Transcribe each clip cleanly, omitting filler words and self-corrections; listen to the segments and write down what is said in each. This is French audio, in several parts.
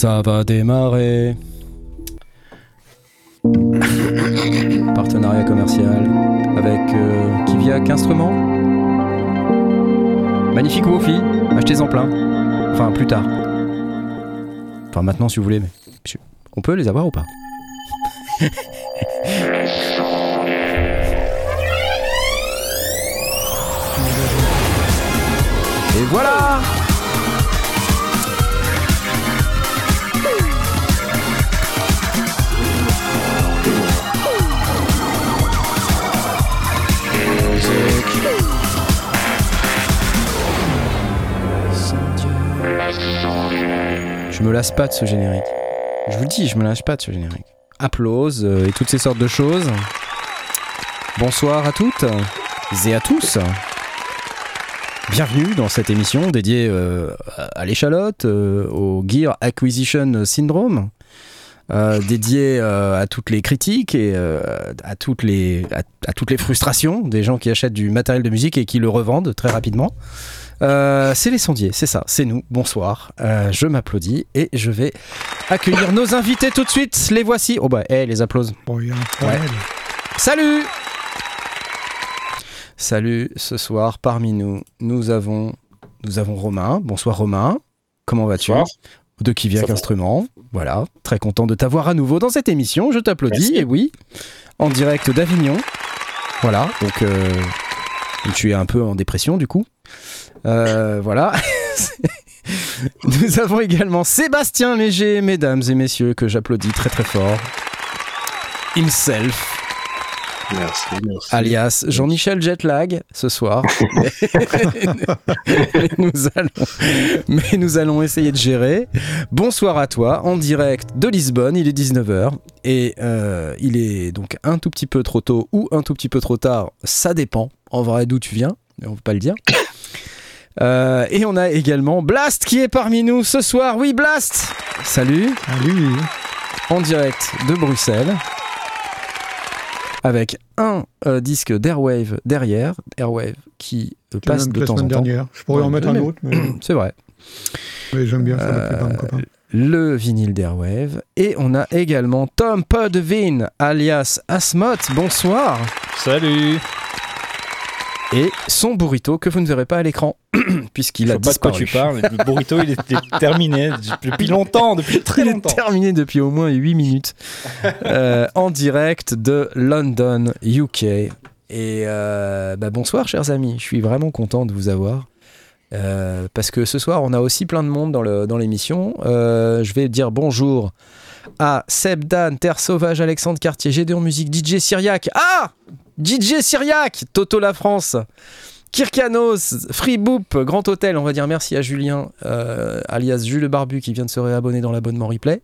Ça va démarrer. Partenariat commercial avec Kiviak Instruments. Magnifique Wofi, achetez-en plein. Enfin, plus tard. Enfin, maintenant si vous voulez, mais on peut les avoir ou pas? Et voilà! Je me lasse pas de ce générique. Je vous le dis, je me lasse pas de ce générique. Applause et toutes ces sortes de choses. Bonsoir à toutes et à tous. Bienvenue dans cette émission dédiée à l'échalote, au Gear Acquisition Syndrome, dédiée à toutes les critiques et à toutes les frustrations des gens qui achètent du matériel de musique et qui le revendent très rapidement. C'est les sondiers, c'est ça, c'est nous, bonsoir, je m'applaudis et je vais accueillir nos invités tout de suite, les voici. Oh bah, les applauses. Ouais. Salut. Salut, ce soir parmi nous, nous avons Romain. Bonsoir Romain, comment vas-tu? Bonsoir. De Kiviak Instruments, voilà, très content de t'avoir à nouveau dans cette émission, je t'applaudis, et oui, en direct d'Avignon, voilà, donc tu es un peu en dépression du coup. Voilà. Nous avons également Sébastien Léger, mesdames et messieurs, que j'applaudis très très fort. Himself. Merci. Alias Jean-Michel Jetlag ce soir. mais nous allons essayer de gérer. Bonsoir à toi, en direct de Lisbonne, il est 19h et il est donc un tout petit peu trop tôt ou un tout petit peu trop tard, ça dépend en vrai d'où tu viens, on ne peut pas le dire. Et on a également Blast qui est parmi nous ce soir. Oui, Blast. Salut. Salut. En direct de Bruxelles. Avec un disque d'Airwave derrière. Airwave qui passe de temps en temps. Dernière. Je pourrais en mettre un autre. Mais... C'est vrai. Mais j'aime bien faire le copain. Le vinyle d'Airwave. Et on a également Tom Podvin, alias Asmoth. Bonsoir. Salut. Et son burrito que vous ne verrez pas à l'écran, puisqu'il a disparu. Je ne sais pas de quoi tu parles, le burrito il était terminé depuis longtemps, depuis très longtemps. Il est terminé depuis au moins 8 minutes, en direct de London, UK. Et bonsoir chers amis, je suis vraiment content de vous avoir, parce que ce soir on a aussi plein de monde dans l'émission. Je vais dire bonjour à Seb Dan, Terre Sauvage, Alexandre Cartier, Gédéon Musique, DJ Syriac. Ah! DJ Syriac, Toto La France, Kirkanos, Freeboop, Grand Hôtel, on va dire merci à Julien, alias Jules Barbu qui vient de se réabonner dans l'abonnement replay.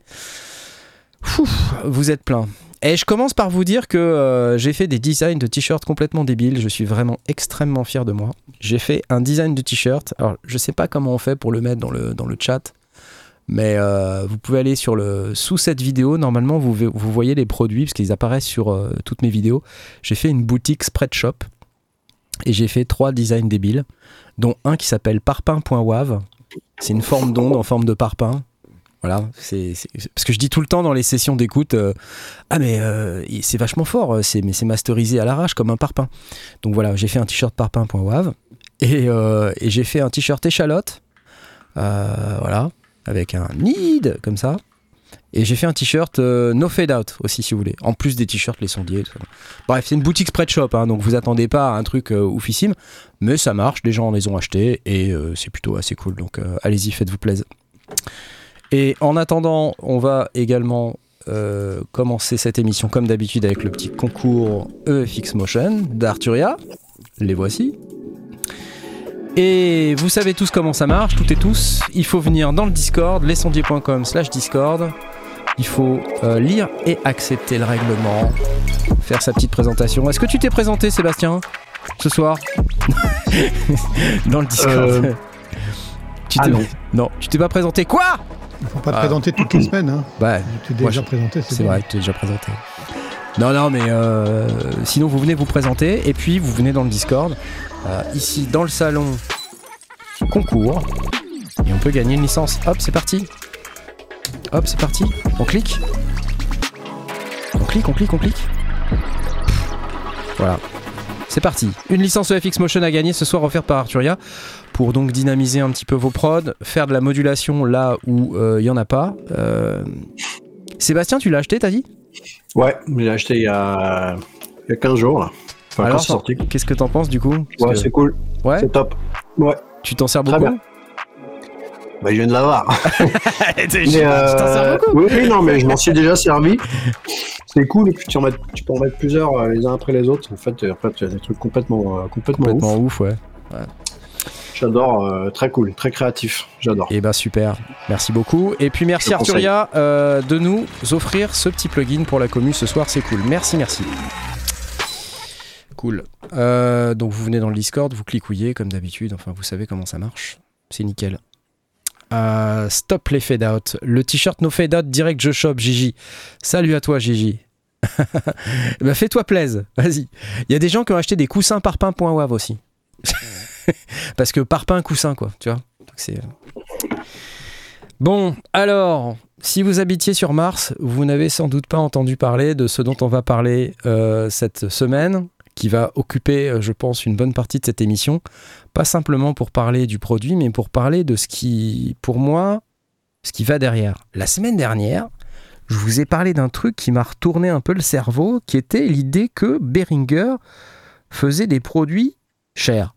Ouf, vous êtes plein. Et je commence par vous dire que j'ai fait des designs de t-shirts complètement débiles, je suis vraiment extrêmement fier de moi. J'ai fait un design de t-shirt, alors je sais pas comment on fait pour le mettre dans le chat, mais vous pouvez aller sous cette vidéo, normalement vous voyez les produits parce qu'ils apparaissent sur toutes mes vidéos. J'ai fait une boutique Spreadshop et j'ai fait 3 designs débiles dont un qui s'appelle parpaing.wav, c'est une forme d'onde en forme de parpaing, voilà, c'est parce que je dis tout le temps dans les sessions d'écoute c'est vachement fort, c'est masterisé à l'arrache comme un parpaing, donc voilà, j'ai fait un t-shirt parpaing.wav et j'ai fait un t-shirt échalote, voilà, avec un need comme ça, et j'ai fait un t-shirt no fade out aussi si vous voulez, en plus des t-shirts les sondiers tout ça. Bref, c'est une boutique Spreadshop, hein, donc vous attendez pas à un truc oufissime, mais ça marche, les gens les ont achetés et c'est plutôt assez cool, donc allez-y, faites-vous plaisir. Et en attendant, on va également commencer cette émission comme d'habitude avec le petit concours EFX Motion d'Arturia, les voici. Et vous savez tous comment ça marche, toutes et tous, il faut venir dans le Discord, lesondiers.com/Discord, il faut lire et accepter le règlement, faire sa petite présentation. Est-ce que tu t'es présenté Sébastien, ce soir? Dans le Discord Non, tu t'es pas présenté. Quoi? Il faut pas te présenter toutes les semaines, hein. Bah, tu t'es déjà présenté, c'est vrai que tu t'es déjà présenté. Non, mais sinon vous venez vous présenter et puis vous venez dans le Discord, ici dans le salon concours, et on peut gagner une licence. Hop, c'est parti. Hop, c'est parti. On clique. On clique, on clique, on clique. Voilà. C'est parti. Une licence EFX Motion à gagner ce soir offerte par Arturia pour donc dynamiser un petit peu vos prods, faire de la modulation là où il n'y en a pas. Sébastien, tu l'as acheté, t'as dit ? Ouais, je l'ai acheté il y a 15 jours là. Enfin, alors, quand c'est sorti. Qu'est-ce que t'en penses du coup ? Ouais, c'est cool. Ouais. C'est top. Ouais. Tu t'en sers beaucoup ? Très bien. Bah, je viens de l'avoir. Tu t'en sers beaucoup ? Oui, non, mais je m'en suis déjà servi. C'est cool, et puis tu peux en mettre plusieurs les uns après les autres. En fait tu as des trucs complètement ouf. Ouais. J'adore, très cool, très créatif, j'adore. Et bah super, merci beaucoup. Et puis merci Arturia de nous offrir ce petit plugin pour la commu ce soir, c'est cool. Merci. Cool. Donc vous venez dans le Discord, vous cliquouillez comme d'habitude, enfin vous savez comment ça marche. C'est nickel. Stop les fade out. Le t-shirt no fade out direct je chope Gigi. Salut à toi Gigi. Bah fais-toi plaise, vas-y. Il y a des gens qui ont acheté des coussins parpaing.wav aussi. Parce que parpaing coussin quoi, tu vois. Donc c'est... Bon, alors, si vous habitiez sur Mars, vous n'avez sans doute pas entendu parler de ce dont on va parler cette semaine, qui va occuper, je pense, une bonne partie de cette émission. Pas simplement pour parler du produit, mais pour parler de ce qui, pour moi, ce qui va derrière. La semaine dernière, je vous ai parlé d'un truc qui m'a retourné un peu le cerveau, qui était l'idée que Behringer faisait des produits chers.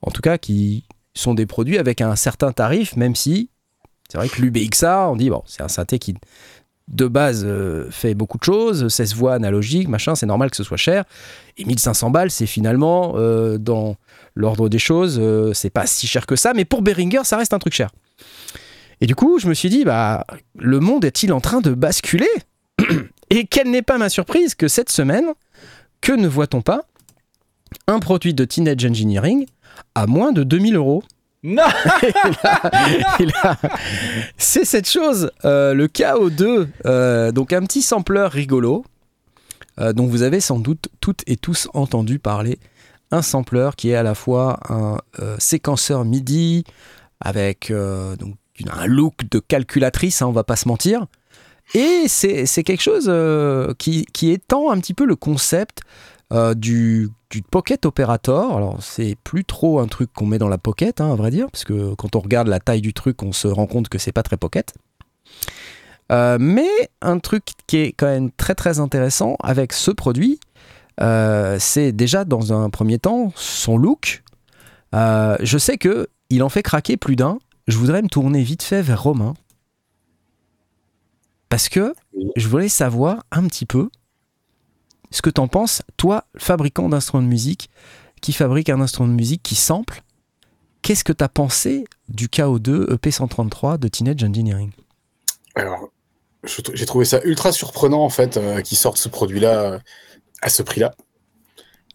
En tout cas, qui sont des produits avec un certain tarif, même si c'est vrai que l'UBXA, on dit, bon, c'est un synthé qui... de base fait beaucoup de choses, 16 voix analogiques, machin, c'est normal que ce soit cher, et 1500 balles c'est finalement dans l'ordre des choses, c'est pas si cher que ça, mais pour Behringer ça reste un truc cher. Et du coup je me suis dit bah le monde est-il en train de basculer ? Et quelle n'est pas ma surprise que cette semaine, que ne voit-on pas un produit de Teenage Engineering à moins de 2000 euros. Non. C'est cette chose, le KO2, donc un petit sampler rigolo dont vous avez sans doute toutes et tous entendu parler. Un sampler qui est à la fois un séquenceur MIDI avec donc un look de calculatrice, hein, on va pas se mentir. Et c'est quelque chose qui étend un petit peu le concept du Pocket Operator. Alors c'est plus trop un truc qu'on met dans la pocket, hein, à vrai dire, parce que quand on regarde la taille du truc on se rend compte que c'est pas très pocket, mais un truc qui est quand même très très intéressant avec ce produit, c'est déjà dans un premier temps son look. Je sais que il en fait craquer plus d'un. Je voudrais me tourner vite fait vers Romain parce que je voulais savoir un petit peu ce que t'en penses, toi, fabricant d'instruments de musique, qui fabrique un instrument de musique qui sample. Qu'est-ce que t'as pensé du KO2 EP133 de Teenage Engineering ? Alors, j'ai trouvé ça ultra surprenant, en fait, qu'ils sortent ce produit-là à ce prix-là.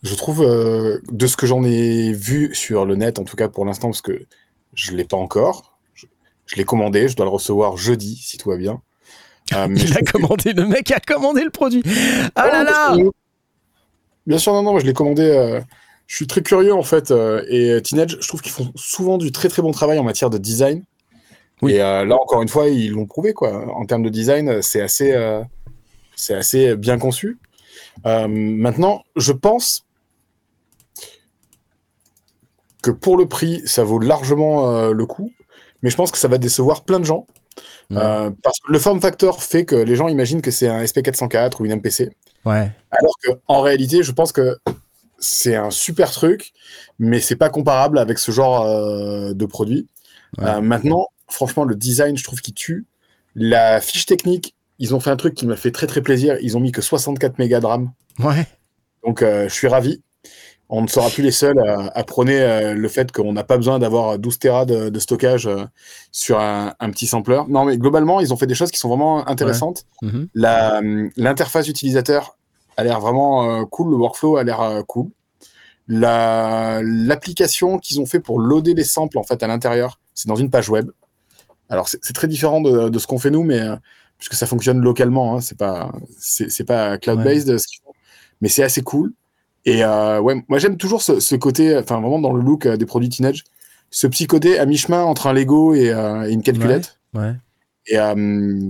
Je trouve, de ce que j'en ai vu sur le net, en tout cas pour l'instant, parce que je ne l'ai pas encore, je l'ai commandé, je dois le recevoir jeudi, si tout va bien. Le mec a commandé le produit. Bien sûr, non, je l'ai commandé. Je suis très curieux en fait. Et Teenage, je trouve qu'ils font souvent du très très bon travail en matière de design. Oui. Et là, encore une fois, ils l'ont prouvé quoi. En termes de design, c'est assez bien conçu. Maintenant, je pense que pour le prix, ça vaut largement le coup. Mais je pense que ça va décevoir plein de gens. Parce que le form factor fait que les gens imaginent que c'est un SP404 ou une MPC, ouais. Alors qu'en réalité je pense que c'est un super truc, mais c'est pas comparable avec ce genre de produit, ouais. Maintenant franchement le design je trouve qu'il tue. La fiche technique, ils ont fait un truc qui m'a fait très très plaisir, ils ont mis que 64 mégas de RAM, ouais. Donc je suis ravi, on ne sera plus les seuls à prôner le fait qu'on n'a pas besoin d'avoir 12 Tera de stockage sur un petit sampler. Non, mais globalement, ils ont fait des choses qui sont vraiment intéressantes. Ouais. Mmh. L'interface utilisateur a l'air vraiment cool, le workflow a l'air cool. L'application qu'ils ont fait pour loader les samples en fait, à l'intérieur, c'est dans une page web. Alors, c'est très différent de ce qu'on fait nous, mais puisque ça fonctionne localement, hein, c'est pas cloud-based, ouais. Ce qu'ils font, mais c'est assez cool. Et ouais, moi j'aime toujours ce côté, enfin vraiment dans le look des produits Teenage, ce petit côté à mi-chemin entre un Lego et une calculette. Ouais. Et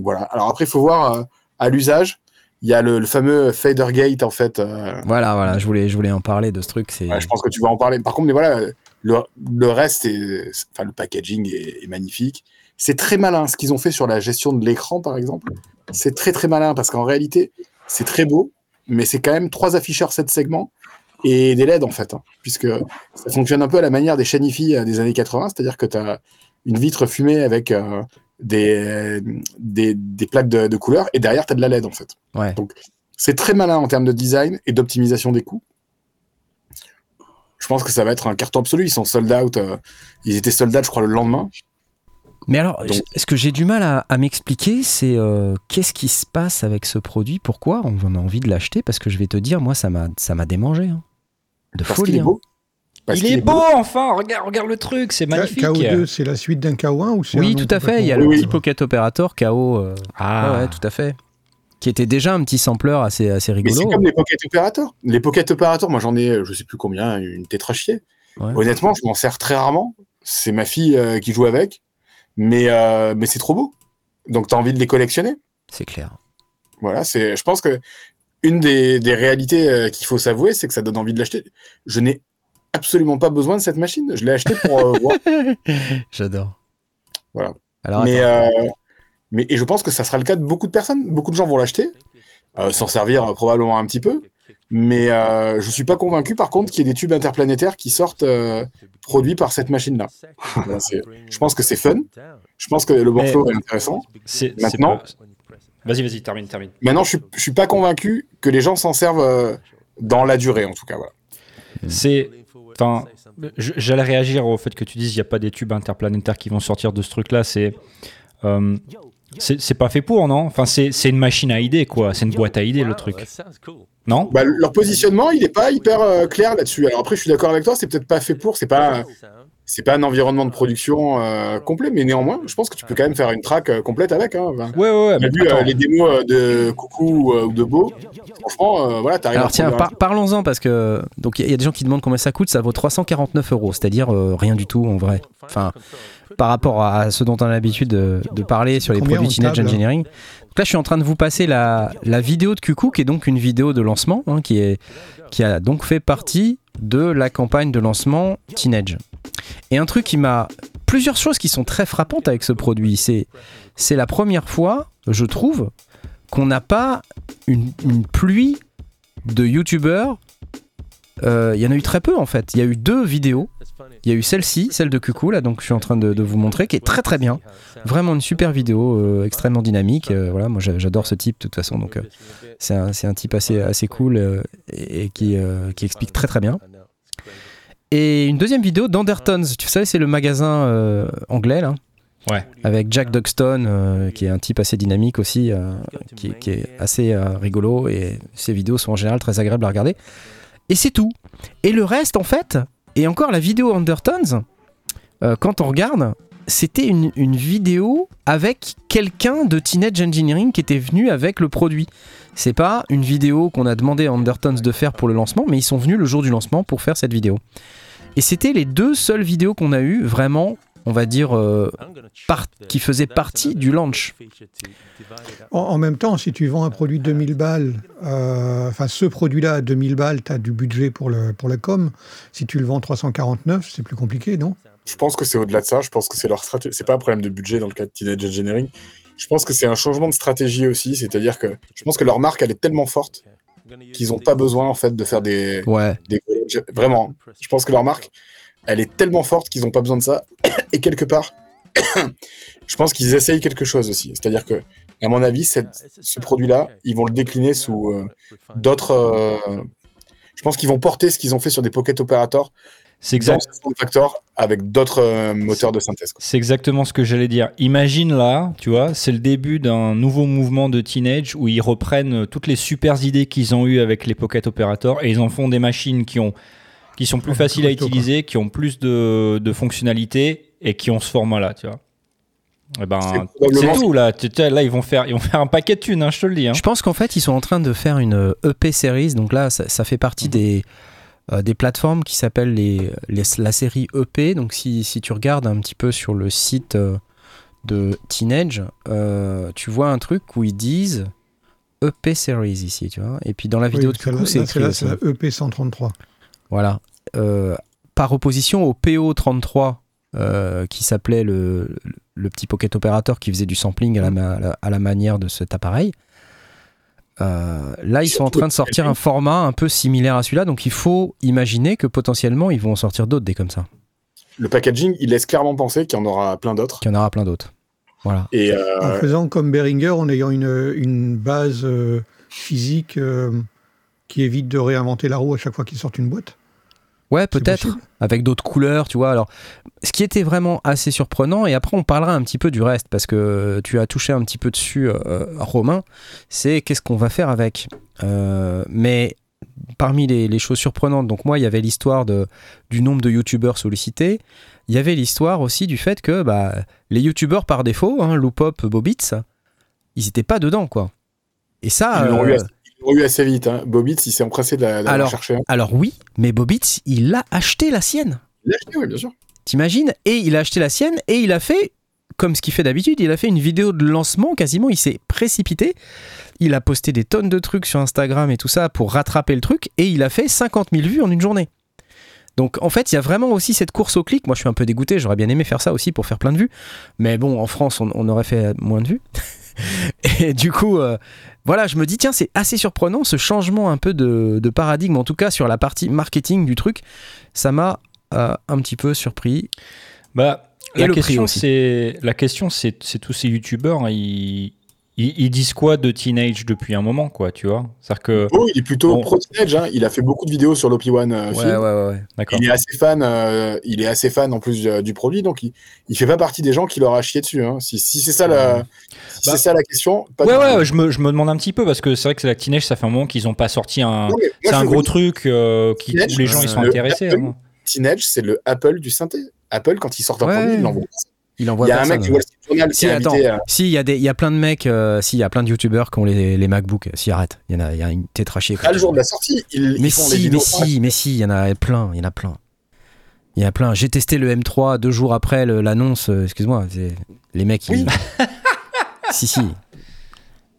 voilà. Alors après, il faut voir à l'usage. Il y a le fameux fader gate, en fait. Voilà, je voulais en parler de ce truc. C'est... Ouais, je pense que tu vas en parler. Par contre, mais voilà, le reste, enfin, le packaging est magnifique. C'est très malin. Ce qu'ils ont fait sur la gestion de l'écran, par exemple, c'est très, très malin parce qu'en réalité, c'est très beau, mais c'est quand même 3 afficheurs 7 segments et des LED, en fait, hein, puisque ça fonctionne un peu à la manière des Shanifi des années 80, c'est-à-dire que tu as une vitre fumée avec... des plaques de couleurs et derrière t'as de la LED en fait. Ouais. Donc c'est très malin en termes de design et d'optimisation des coûts. Je pense que ça va être un carton absolu. Ils sont sold out. Ils étaient sold out je crois le lendemain. Mais alors, ce que j'ai du mal à m'expliquer, c'est qu'est-ce qui se passe avec ce produit ? Pourquoi on a envie de l'acheter ? Parce que je vais te dire, moi ça m'a démangé. Hein. De folie. Hein. Il est beau, enfin, regarde le truc, c'est magnifique. KO2, c'est la suite d'un KO1 ou c'est... Oui, tout à fait, il y a le petit Pocket Operator KO. Ah ouais, tout à fait. Qui était déjà un petit sampler assez rigolo. Mais c'est comme les Pocket Operator. Les Pocket Operator, moi j'en ai, je sais plus combien, une tétrachier. Ouais. Honnêtement, je m'en sers très rarement. C'est ma fille qui joue avec, mais c'est trop beau. Donc t'as envie de les collectionner. C'est clair. Voilà, je pense que une des réalités qu'il faut s'avouer, c'est que ça donne envie de l'acheter. Je n'ai absolument pas besoin de cette machine. Je l'ai achetée pour voir. J'adore. Voilà. Alors, mais je pense que ça sera le cas de beaucoup de personnes. Beaucoup de gens vont l'acheter, s'en servir probablement un petit peu. Mais je suis pas convaincu, par contre, qu'il y ait des tubes interplanétaires qui sortent produits par cette machine-là. Voilà, je pense que c'est fun. Je pense que le workflow est intéressant. Maintenant, vas-y, termine. Maintenant, je suis pas convaincu que les gens s'en servent dans la durée, en tout cas. Voilà. C'est... Enfin, j'allais réagir au fait que tu dises il n'y a pas des tubes interplanétaires qui vont sortir de ce truc-là. C'est pas fait pour, non ? Enfin, c'est une machine à idées, quoi. C'est une boîte à idées, le truc. Non ? Bah, leur positionnement, il n'est pas hyper clair là-dessus. Alors après, je suis d'accord avec toi, c'est peut-être pas fait pour. C'est pas un environnement de production complet, mais néanmoins, je pense que tu peux quand même faire une track complète avec. Hein. Ouais. J'ai vu les démos de Coucou ou de Beau. Franchement, voilà, t'arrives. Alors tiens, parlons-en parce que donc il y a des gens qui demandent combien ça coûte. Ça vaut 349€, c'est-à-dire rien du tout en vrai. Enfin, par rapport à ce dont on a l'habitude de parler sur les produits Teenage Engineering. Donc là, je suis en train de vous passer la vidéo de Coucou, qui est donc une vidéo de lancement, hein, qui a donc fait partie de la campagne de lancement Teenage. Et un truc qui m'a... Plusieurs choses qui sont très frappantes avec ce produit. C'est la première fois, je trouve, qu'on n'a pas une pluie de youtubeurs. Il y en a eu très peu, en fait. Il y a eu 2 vidéos. Il y a eu celle-ci, celle de Coucou, là, donc je suis en train de vous montrer, qui est très très bien. Vraiment une super vidéo, extrêmement dynamique. Voilà, moi j'adore ce type, de toute façon. Donc, c'est un type assez cool et qui explique très très bien. Et une deuxième vidéo d'Andertons, tu sais, c'est le magasin anglais là. Ouais. Avec Jack Duxton, qui est un type assez dynamique aussi, qui est assez rigolo, et ses vidéos sont en général très agréables à regarder. Et c'est tout. Et le reste en fait, et encore la vidéo Andertons, quand on regarde, c'était une vidéo avec quelqu'un de Teenage Engineering qui était venu avec le produit. C'est pas une vidéo qu'on a demandé à Andertons de faire pour le lancement, mais ils sont venus le jour du lancement pour faire cette vidéo. Et c'était les 2 seules vidéos qu'on a eues, vraiment, on va dire, qui faisaient partie du launch. En même temps, si tu vends un produit de 2000 balles, enfin ce produit-là à 2000 balles, tu as du budget pour la com. Si tu le vends 349, c'est plus compliqué, non ? Je pense que c'est au-delà de ça. Je pense que c'est leur stratégie. C'est pas un problème de budget dans le cas de Teenage Engineering. Je pense que c'est un changement de stratégie aussi, c'est-à-dire que je pense que leur marque, elle est tellement forte qu'ils n'ont pas besoin en fait de faire des... Ouais. Des... Vraiment, je pense que leur marque, elle est tellement forte qu'ils n'ont pas besoin de ça. Et quelque part, je pense qu'ils essayent quelque chose aussi. C'est-à-dire que, à mon avis, ce produit-là, ils vont le décliner sous d'autres... Je pense qu'ils vont porter ce qu'ils ont fait sur des Pocket Operator. C'est exactement avec d'autres moteurs de synthèse. Quoi. C'est exactement ce que j'allais dire. Imagine là, tu vois, c'est le début d'un nouveau mouvement de Teenage où ils reprennent toutes les super idées qu'ils ont eues avec les Pocket Operator et ils en font des machines qui sont plus faciles à utiliser, qui ont plus de fonctionnalités et qui ont ce format-là, tu vois. Eh ben, c'est tout là. Là, ils vont faire un paquet de thunes, hein, je te le dis. Hein. Je pense qu'en fait, ils sont en train de faire une EP series. Donc là, ça fait partie des plateformes qui s'appellent la série EP. Donc si tu regardes un petit peu sur le site de Teenage, tu vois un truc où ils disent EP Series ici, tu vois. Et puis dans la vidéo de Coucou, c'est écrit. Là, c'est la EP133. Voilà. Par opposition au PO33 qui s'appelait le petit Pocket Operator qui faisait du sampling à la manière de cet appareil. Là, ils sont en train de sortir un format un peu similaire à celui-là, donc il faut imaginer que potentiellement, ils vont en sortir d'autres dès comme ça. Le packaging, il laisse clairement penser qu'il y en aura plein d'autres. Voilà. Et en faisant comme Behringer, en ayant une base physique qui évite de réinventer la roue à chaque fois qu'ils sortent une boîte. Ouais, peut-être, avec d'autres couleurs, tu vois. Alors, ce qui était vraiment assez surprenant, et après on parlera un petit peu du reste, parce que tu as touché un petit peu dessus, Romain, c'est qu'est-ce qu'on va faire avec. Mais parmi les choses surprenantes, donc moi, il y avait l'histoire du nombre de youtubeurs sollicités, il y avait l'histoire aussi du fait que les youtubeurs par défaut, Loopop, Bobitz, ils n'étaient pas dedans, quoi. Et ça... Ils l'ont eu assez vite. Bobitz, il s'est empressé de la chercher. Alors oui, mais Bobitz, il a acheté la sienne. Il l'a acheté, oui, bien sûr. T'imagines ? Et il a acheté la sienne et il a fait, comme ce qu'il fait d'habitude, il a fait une vidéo de lancement quasiment. Il s'est précipité. Il a posté des tonnes de trucs sur Instagram et tout ça pour rattraper le truc et il a fait 50 000 vues en une journée. Donc en fait, il y a vraiment aussi cette course au clic. Moi, je suis un peu dégoûté. J'aurais bien aimé faire ça aussi pour faire plein de vues. Mais bon, en France, on aurait fait moins de vues. Et du coup, voilà, je me dis, tiens, c'est assez surprenant ce changement un peu de paradigme, en tout cas sur la partie marketing du truc. Ça m'a un petit peu surpris. La question, c'est tous ces youtubeurs, ils disent quoi de Teenage depuis un moment, quoi, tu vois. C'est-à-dire que il est plutôt pro-Teenage, il a fait beaucoup de vidéos sur l'OP1. Ouais, d'accord. Il est assez fan en plus du produit, donc il fait pas partie des gens qui leur a chié dessus. Si c'est ça la question... Je me demande un petit peu, parce que c'est vrai que la Teenage, ça fait un moment qu'ils ont pas sorti un... Non, c'est un gros truc où les gens ils sont intéressés. Teenage, c'est le Apple du synthé. Apple, quand ils sortent un produit, ils l'envoient. Il envoie personne. Un mec qui voit le journal. Il y a plein de mecs, il y a plein de youtubeurs qui ont les MacBooks. Si, arrête, il y a une tétrachée. Le jour de la sortie, il y en a plein, Il y en a plein. J'ai testé le M3 2 jours après l'annonce. Excuse-moi, les mecs. Si.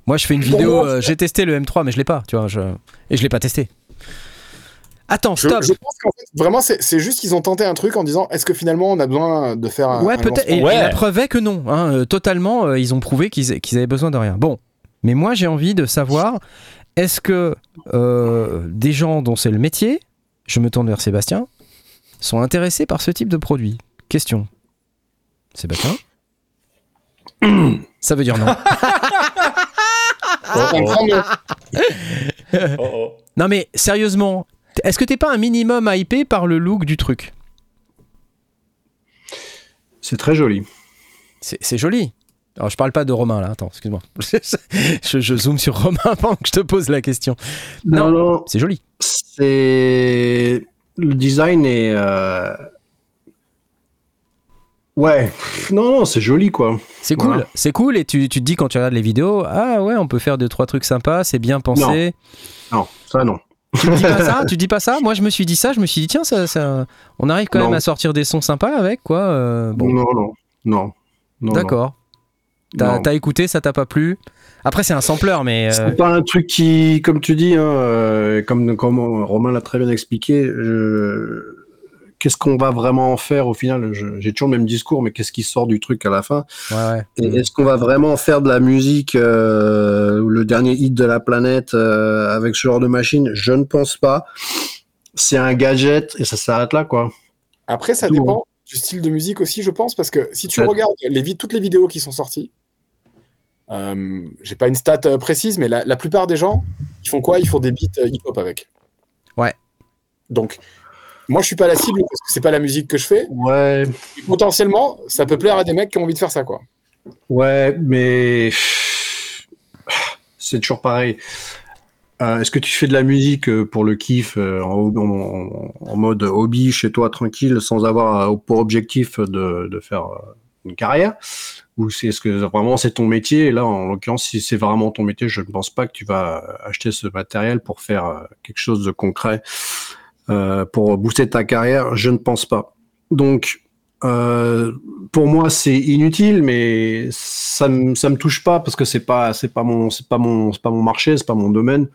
Moi, je fais une vidéo. J'ai testé le M3, mais je l'ai pas. Tu vois, et je l'ai pas testé. Attends, stop. Je pense qu'en fait, vraiment, c'est juste qu'ils ont tenté un truc en disant, est-ce que finalement on a besoin de faire un... Ouais, peut-être. Et la preuve est que non. Totalement, ils ont prouvé qu'ils avaient besoin de rien. Bon, mais moi j'ai envie de savoir, est-ce que des gens dont c'est le métier, je me tourne vers Sébastien, sont intéressés par ce type de produit ? Question. Sébastien ? Ça veut dire non. Non mais sérieusement, est-ce que t'es pas un minimum hypé par le look du truc ? C'est très joli. C'est joli. Alors je parle pas de Romain là, attends, excuse-moi. Je zoome sur Romain avant que je te pose la question. Non. C'est joli. Le design est... Ouais. Non, c'est joli quoi. C'est cool. Voilà. C'est cool et tu te dis quand tu regardes les vidéos, ah ouais, on peut faire 2-3 trucs sympas, c'est bien pensé. Non, ça non. Tu dis pas ça ? Moi, je me suis dit ça. Je me suis dit tiens, ça, on arrive quand même à sortir des sons sympas avec quoi. Non. D'accord. T'as écouté, ça t'a pas plu. Après, c'est un sampler, mais c'est pas un truc qui, comme tu dis, comme Romain l'a très bien expliqué. Qu'est-ce qu'on va vraiment en faire au final ? J'ai toujours le même discours, mais qu'est-ce qui sort du truc à la fin ? Ouais. Et est-ce qu'on va vraiment faire de la musique, le dernier hit de la planète avec ce genre de machine ? Je ne pense pas. C'est un gadget et ça s'arrête là, quoi. Après, ça dépend du style de musique aussi, je pense, parce que si tu regardes toutes les vidéos qui sont sorties, j'ai pas une stat précise, mais la plupart des gens, ils font quoi ? Ils font des beats hip-hop avec. Ouais. Donc... Moi, je suis pas la cible parce que c'est pas la musique que je fais. Ouais. Et potentiellement, ça peut plaire à des mecs qui ont envie de faire ça, quoi. Ouais, mais c'est toujours pareil. Est-ce que tu fais de la musique pour le kiff, en mode hobby chez toi tranquille, sans avoir pour objectif de faire une carrière ? Ou est-ce que vraiment c'est ton métier ? Et là, en l'occurrence, si c'est vraiment ton métier, je ne pense pas que tu vas acheter ce matériel pour faire quelque chose de concret. Pour booster ta carrière, je ne pense pas. Donc, Pour moi, c'est inutile, mais ça me touche pas parce que c'est pas mon marché, c'est pas mon domaine.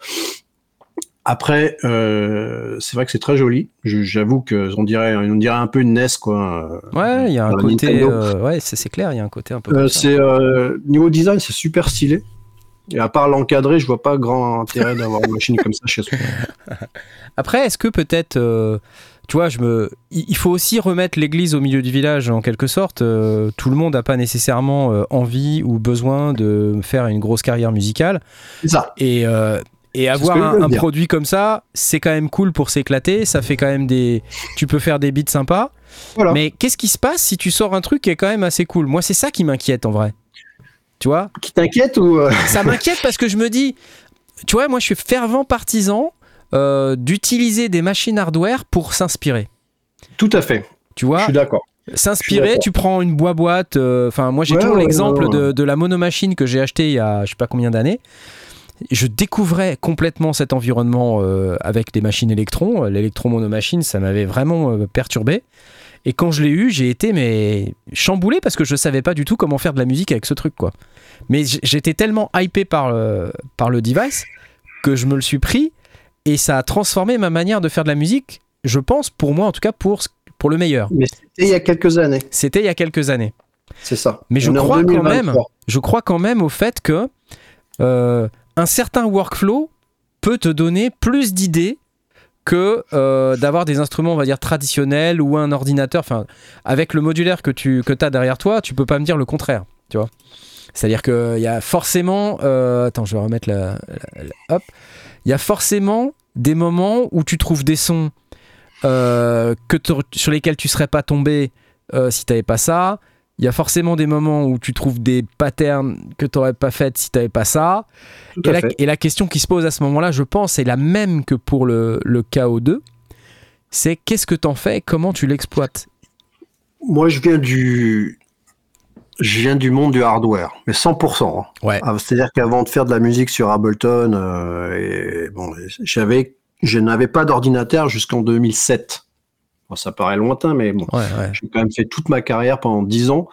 Après, c'est vrai que c'est très joli. J'avoue que on dirait un peu une NES, quoi. Ouais, il y a un côté, ouais, c'est clair, il y a un côté un peu. Niveau design, c'est super stylé. Et à part l'encadrer, je vois pas grand intérêt d'avoir une machine comme ça chez soi. Après, est-ce que peut-être, tu vois, il faut aussi remettre l'église au milieu du village en quelque sorte. Tout le monde n'a pas nécessairement envie ou besoin de faire une grosse carrière musicale. C'est ça. Et avoir un produit comme ça, c'est quand même cool pour s'éclater. Ça fait quand même tu peux faire des beats sympas. Voilà. Mais qu'est-ce qui se passe si tu sors un truc qui est quand même assez cool ? Moi, c'est ça qui m'inquiète en vrai. Tu vois ? Qui t'inquiète ou Ça m'inquiète parce que je me dis, tu vois, moi, je suis fervent partisan d'utiliser des machines hardware pour s'inspirer. Tout à fait. Tu vois ? Je suis d'accord. S'inspirer, tu prends une boîte. Enfin, moi, j'ai toujours l'exemple de la Monomachine que j'ai achetée il y a je sais pas combien d'années. Je découvrais complètement cet environnement avec des machines électrons. L'électron-monomachine, ça m'avait vraiment perturbé. Et quand je l'ai eu, j'ai été chamboulé parce que je ne savais pas du tout comment faire de la musique avec ce truc, quoi. Mais j'étais tellement hypé par le device que je me le suis pris et ça a transformé ma manière de faire de la musique, je pense, pour moi en tout cas, pour le meilleur. Mais c'était il y a quelques années. C'est ça. Mais je crois quand même au fait que un certain workflow peut te donner plus d'idées que d'avoir des instruments, on va dire, traditionnels ou un ordinateur. Enfin, avec le modulaire que t'as derrière toi, tu peux pas me dire le contraire, tu vois. C'est-à-dire qu'il y a forcément... attends, je vais remettre la... Hop. Il y a forcément des moments où tu trouves des sons sur lesquels tu serais pas tombé si t'avais pas ça. Il y a forcément des moments où tu trouves des patterns que tu n'aurais pas fait si tu n'avais pas ça. Et la question qui se pose à ce moment-là, je pense, est la même que pour le KO2. C'est qu'est-ce que tu en fais et comment tu l'exploites ? Moi, je viens du monde du hardware, mais 100%. Hein. Ouais. C'est-à-dire qu'avant de faire de la musique sur Ableton, je n'avais pas d'ordinateur jusqu'en 2007. Bon, ça paraît lointain, mais bon, j'ai quand même fait toute ma carrière pendant 10 ans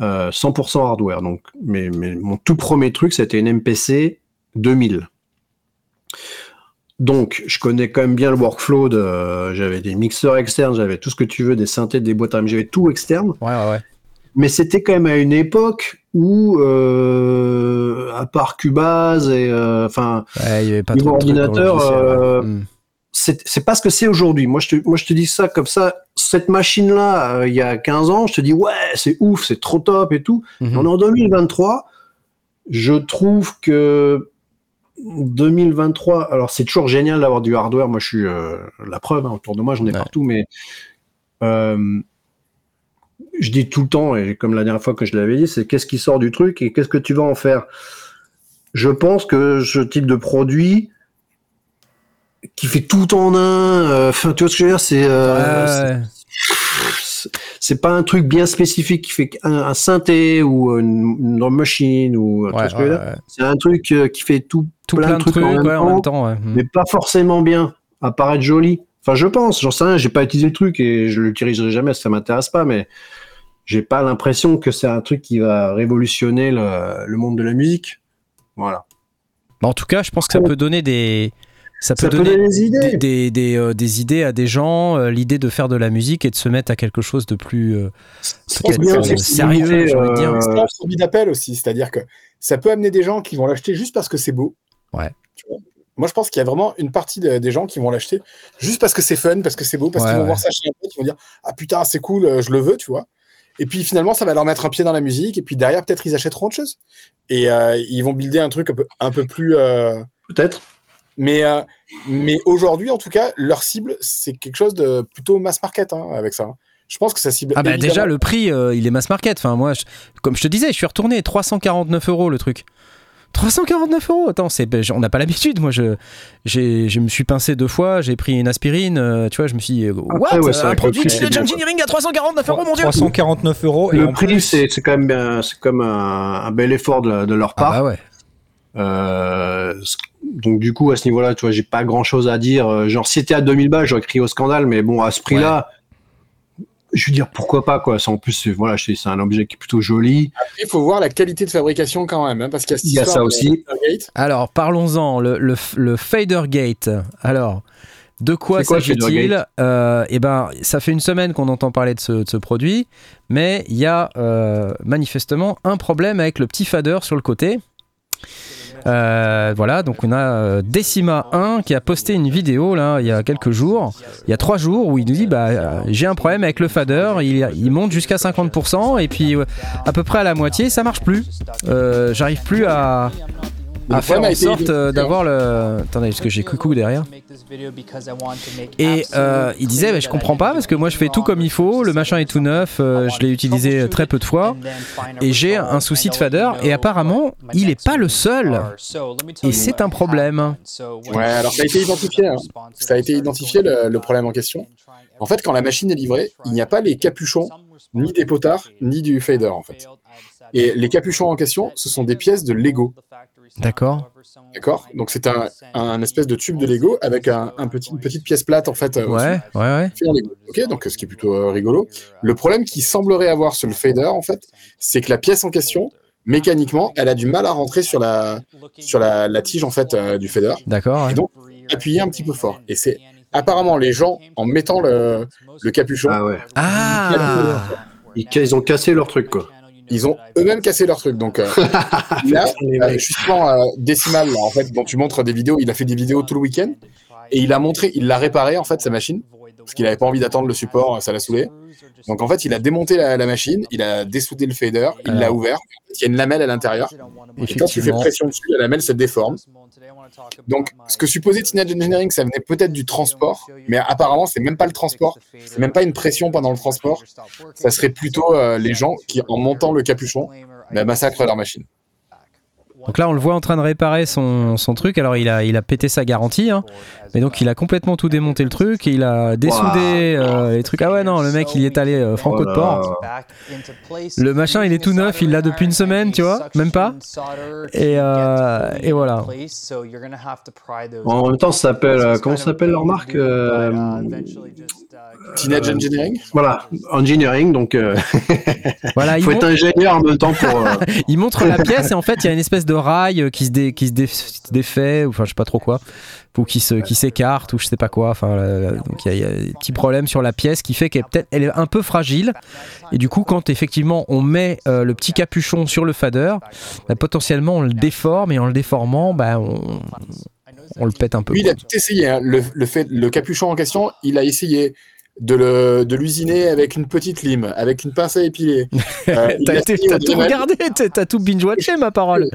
100% hardware. Donc, mais mon tout premier truc, c'était une MPC 2000. Donc, je connais quand même bien le workflow. J'avais des mixeurs externes, j'avais tout ce que tu veux, des synthés, des boîtes à rythme, j'avais tout externe. Ouais. Mais c'était quand même à une époque où, à part Cubase et il n'y avait pas trop d'ordinateurs. C'est pas ce que c'est aujourd'hui. Moi, je te dis ça comme ça. Cette machine-là, il y a 15 ans, je te dis, ouais, c'est ouf, c'est trop top et tout. Mm-hmm. On est en 2023. Je trouve que 2023, alors c'est toujours génial d'avoir du hardware. Moi, je suis la preuve, hein, autour de moi, j'en ai partout. Mais je dis tout le temps, et comme la dernière fois que je l'avais dit, c'est qu'est-ce qui sort du truc et qu'est-ce que tu vas en faire. Je pense que ce type de produit... qui fait tout en un, enfin, tu vois ce que je veux dire, c'est pas un truc bien spécifique qui fait un synthé ou une machine ou tu vois ce que je veux dire. C'est un truc qui fait tout plein de trucs en même temps, mais pas forcément bien, à paraître joli. Enfin, je pense, j'en sais rien, j'ai pas utilisé le truc et je l'utiliserai jamais, ça m'intéresse pas, mais j'ai pas l'impression que c'est un truc qui va révolutionner le monde de la musique. Voilà. Bah, en tout cas, je pense que ça peut donner Ça peut donner des idées. Des idées à des gens, l'idée de faire de la musique et de se mettre à quelque chose de plus sérieux. C'est un produit d'appel aussi, c'est-à-dire que ça peut amener des gens qui vont l'acheter juste parce que c'est beau. Ouais. Tu vois, moi, je pense qu'il y a vraiment une partie des gens qui vont l'acheter juste parce que c'est fun, parce que c'est beau, parce qu'ils vont voir ça chez un pote, ils vont dire « Ah putain, c'est cool, je le veux, tu vois ». Et puis finalement, ça va leur mettre un pied dans la musique et puis derrière, peut-être, ils achèteront autre chose. Et ils vont builder un truc un peu plus… Peut-être. Mais aujourd'hui, en tout cas, leur cible, c'est quelque chose de plutôt mass market, hein, avec ça. Je pense que ça cible. Ah, bah évidemment... déjà, le prix, il est mass market. Enfin, moi, comme je te disais, je suis retourné 349 € le truc. 349 €. Attends, on n'a pas l'habitude. Moi, je me suis pincé 2 fois, j'ai pris une aspirine. Tu vois, je me suis dit, what, un produit Teenage Engineering à 349 €, mon dieu. 349 €. Le prix, c'est quand même bien, c'est comme un bel effort de leur part. Ah, bah ouais. Donc du coup à ce niveau-là, tu vois, j'ai pas grand-chose à dire. Genre si c'était à 2000 balles, j'aurais crié au scandale, mais bon à ce prix-là, je veux dire, pourquoi pas, quoi. Ça, en plus, voilà, c'est un objet qui est plutôt joli. Après, il faut voir la qualité de fabrication quand même, hein, parce qu'il y a, ça aussi. Alors, parlons-en, le fader gate. Alors, de quoi s'agit-il ? Eh ben, ça fait une semaine qu'on entend parler de ce produit, mais il y a manifestement un problème avec le petit fader sur le côté. Voilà, donc on a Decima1 qui a posté une vidéo là il y a quelques jours, il y a 3 jours, où il nous dit j'ai un problème avec le fader, il monte jusqu'à 50% et puis à peu près à la moitié ça marche plus, j'arrive plus à faire en sorte d'avoir le... Attendez, parce que j'ai Coucou derrière. Et il disait, je comprends pas, parce que moi je fais tout comme il faut, le machin est tout neuf, je l'ai utilisé très peu de fois, et j'ai un souci de fader, et apparemment, il est pas le seul. Et c'est un problème. Ouais, alors ça a été identifié. Hein. Ça a été identifié, le problème en question. En fait, quand la machine est livrée, il n'y a pas les capuchons, ni des potards, ni du fader, en fait. Et les capuchons en question, ce sont des pièces de Lego. D'accord. Donc c'est un espèce de tube de Lego avec une petite pièce plate en fait. Ouais. Ok, donc ce qui est plutôt rigolo. Le problème qui semblerait avoir sur le fader en fait, c'est que la pièce en question, mécaniquement, elle a du mal à rentrer sur la tige en fait du fader. D'accord. Ouais. Et donc appuyer un petit peu fort. Et c'est apparemment les gens en mettant le capuchon. Ah ouais. Ah. Ils ont cassé leur truc quoi. Ils ont eux-mêmes cassé leur truc. Donc, là, justement, Decimal, là, en fait, dont tu montres des vidéos, il a fait des vidéos tout le week-end et il l'a réparé, en fait, sa machine, parce qu'il n'avait pas envie d'attendre le support, ça l'a saoulé. Donc, en fait, il a démonté la machine, il a dessoudé le fader, il l'a ouvert. Il y a une lamelle à l'intérieur. Et quand tu fais pression dessus, la lamelle se déforme. Donc, ce que supposait Teenage Engineering, ça venait peut-être du transport, mais apparemment, c'est même pas le transport. C'est même pas une pression pendant le transport. Ça serait plutôt les gens qui, en montant le capuchon, massacrent leur machine. Donc là, on le voit en train de réparer son truc. Alors, il a pété sa garantie, hein. Mais donc, il a complètement tout démonté le truc. Et il a dessoudé les trucs. Ah ouais, non, le mec, il y est allé franco de porte. Le machin, il est tout neuf. Il l'a depuis une semaine, tu vois. Même pas. Et voilà. En même temps, ça s'appelle... comment s'appelle leur marque Teenage Engineering. Voilà, Engineering, donc... Voilà, il faut être ingénieur en même temps pour... Il montre la pièce et en fait, il y a une espèce de rail qui se défait, ou enfin, je sais pas trop quoi, ou qui s'écarte, ou je sais pas quoi. Enfin, donc, il y a des petits problèmes sur la pièce qui fait qu'elle est un peu fragile. Et du coup, quand effectivement, on met le petit capuchon sur le fader, potentiellement, on le déforme, et en le déformant, on le pète un peu. Lui, il a tout essayé. Hein. Le capuchon en question, il a essayé de l'usiner avec une petite lime, avec une pince à épiler. T'as tout regardé, t'as tout binge-watché, ma parole.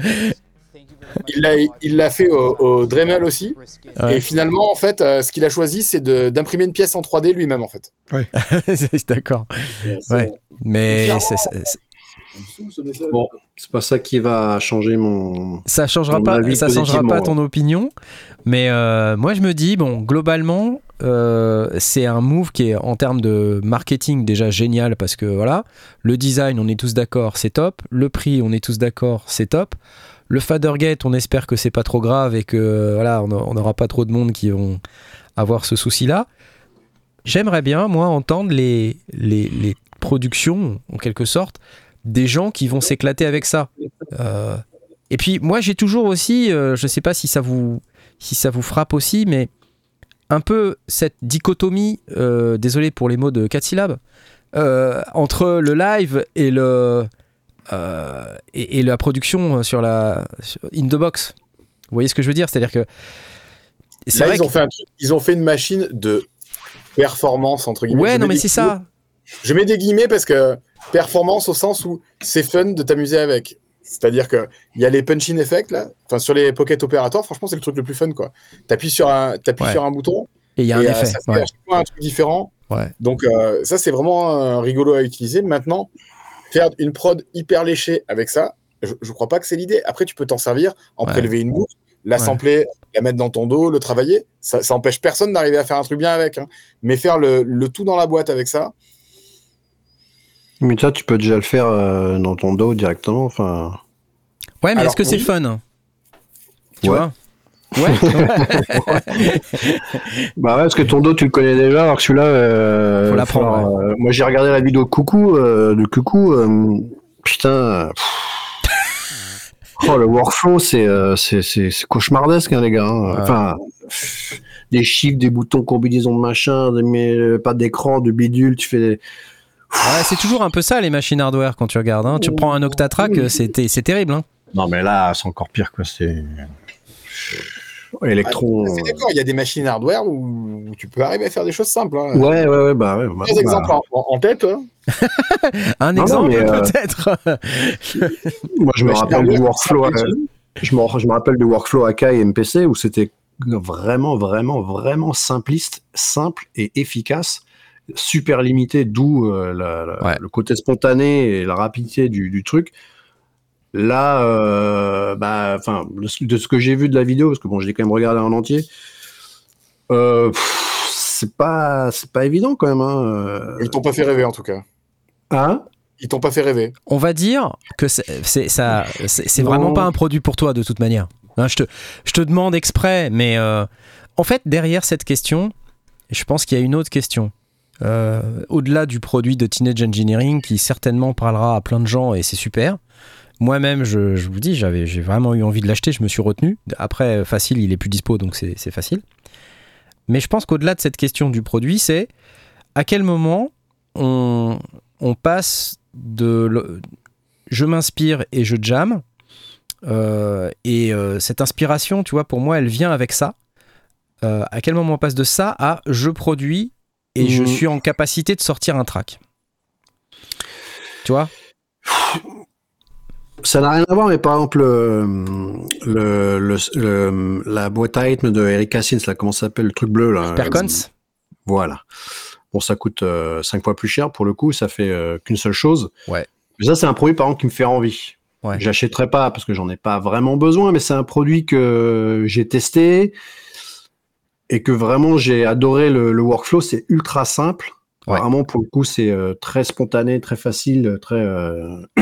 Il l'a fait au Dremel aussi. Ouais. Et finalement, en fait, ce qu'il a choisi, c'est d'imprimer une pièce en 3D lui-même, en fait. Oui, d'accord. Ouais. Mais c'est... Bon, c'est pas ça qui va changer mon... Ça changera pas ton opinion, mais moi je me dis, bon, globalement, c'est un move qui est en termes de marketing déjà génial, parce que voilà, le design, on est tous d'accord, c'est top, le prix, on est tous d'accord, c'est top, le fadergate, on espère que c'est pas trop grave et que voilà, on n'aura pas trop de monde qui vont avoir ce souci-là. J'aimerais bien, moi, entendre les productions, en quelque sorte, des gens qui vont s'éclater avec ça. Et puis moi j'ai toujours aussi, je sais pas si ça vous frappe aussi, mais un peu cette dichotomie, désolé pour les mots de 4 syllabes, entre le live et et la production sur in the box. Vous voyez ce que je veux dire, c'est-à-dire que c'est là, vrai ils ont fait une machine de performance entre guillemets. Ouais, non mais c'est ça. Je mets des guillemets parce que performance au sens où c'est fun de t'amuser avec. C'est-à-dire que il y a les punch-in effects là, enfin sur les Pocket Operator, franchement c'est le truc le plus fun quoi. T'appuies sur un bouton et il y a un effet. Ça fait à chaque fois un truc différent. Ouais. Donc ça c'est vraiment rigolo à utiliser. Maintenant faire une prod hyper léchée avec ça, je crois pas que c'est l'idée. Après tu peux t'en servir, prélever une boucle, l'assembler, la mettre dans ton dos, le travailler. Ça empêche personne d'arriver à faire un truc bien avec. Hein. Mais faire le tout dans la boîte avec ça. Mais ça, tu peux déjà le faire dans ton dos directement. Enfin. Ouais, mais alors, est-ce que c'est fun ? Tu vois ? Ouais. Bah ouais, parce que ton dos tu le connais déjà, alors que celui-là, faut l'apprendre. Enfin, ouais. Moi j'ai regardé la vidéo de Coucou. Putain. Oh, le workflow, c'est cauchemardesque, hein, les gars. Hein. Ouais. Enfin, des chiffres, des boutons, combinaisons de machin, pas d'écran, de bidule, tu fais des... Ouais, c'est toujours un peu ça, les machines hardware, quand tu regardes. Hein. Tu prends un Octatrack, c'est terrible. Hein. Non, mais là, c'est encore pire, quoi. C'est... Électron. Ah, c'est d'accord, il y a des machines hardware où tu peux arriver à faire des choses simples. Hein. Ouais, bah. Des exemples en tête. Hein. Un exemple, peut-être. Moi, je me rappelle du workflow Akai MPC où c'était vraiment simpliste, simple et efficace, super limité, d'où le côté spontané et la rapidité du truc. Là, de ce que j'ai vu de la vidéo, parce que bon, je l'ai quand même regardé en entier, c'est pas évident quand même. Hein. Ils t'ont pas fait rêver en tout cas. Hein? Ils t'ont pas fait rêver. On va dire que c'est vraiment pas un produit pour toi de toute manière. Hein, je te demande exprès, mais en fait derrière cette question, je pense qu'il y a une autre question. Au-delà du produit de Teenage Engineering qui certainement parlera à plein de gens et c'est super. Moi-même, je vous dis, j'ai vraiment eu envie de l'acheter, je me suis retenu. Après, facile, il est plus dispo, donc c'est facile. Mais je pense qu'au-delà de cette question du produit, c'est à quel moment on passe je m'inspire et je jamme. Cette inspiration, tu vois, pour moi, elle vient avec ça. À quel moment on passe de ça à je produis et je suis en capacité de sortir un track. Tu vois ? Ça n'a rien à voir, mais par exemple, la boîte à rythme de Erica Synths, là, comment ça s'appelle, le truc bleu là. Perkins. Voilà. Bon, ça coûte 5 fois plus cher pour le coup, ça fait qu'une seule chose. Ouais. Mais ça, c'est un produit, par exemple, qui me fait envie. Ouais. J'achèterai pas parce que j'en ai pas vraiment besoin, mais c'est un produit que j'ai testé et que vraiment j'ai adoré le workflow. C'est ultra simple. Ouais. Vraiment, pour le coup, c'est très spontané, très facile, très.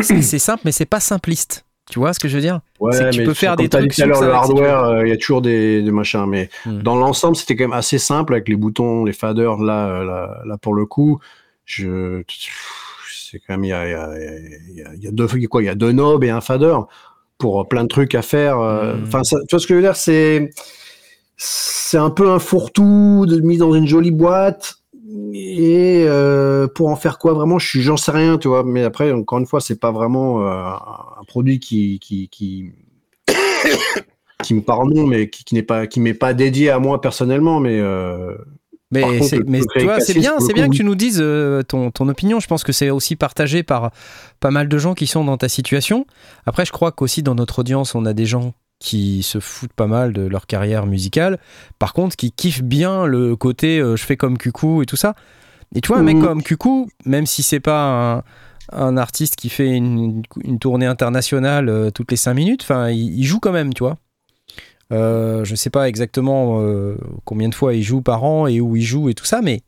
C'est simple, mais c'est pas simpliste. Tu vois ce que je veux dire ? Ouais, c'est que tu peux faire des trucs. Tout à l'heure, le hardware, il y a toujours des machins, mais dans l'ensemble, c'était quand même assez simple avec les boutons, les faders. Là, pour le coup, c'est quand même il y a deux knobs et un fader pour plein de trucs à faire. Enfin, ça, tu vois ce que je veux dire ? C'est un peu un fourre-tout mis dans une jolie boîte. Et pour en faire quoi vraiment, j'en sais rien, tu vois. Mais après, encore une fois, c'est pas vraiment un produit qui me parle, mais qui m'est pas dédié à moi personnellement. Mais tu vois, c'est bien que tu nous dises ton opinion. Je pense que c'est aussi partagé par pas mal de gens qui sont dans ta situation. Après, je crois qu'aussi dans notre audience, on a des gens qui se foutent pas mal de leur carrière musicale, par contre qui kiffent bien le côté je fais comme Coucou et tout ça, et tu vois un mec comme Coucou, même si c'est pas un artiste qui fait une tournée internationale toutes les 5 minutes, enfin il joue quand même, tu vois, je sais pas exactement combien de fois il joue par an et où il joue et tout ça, mais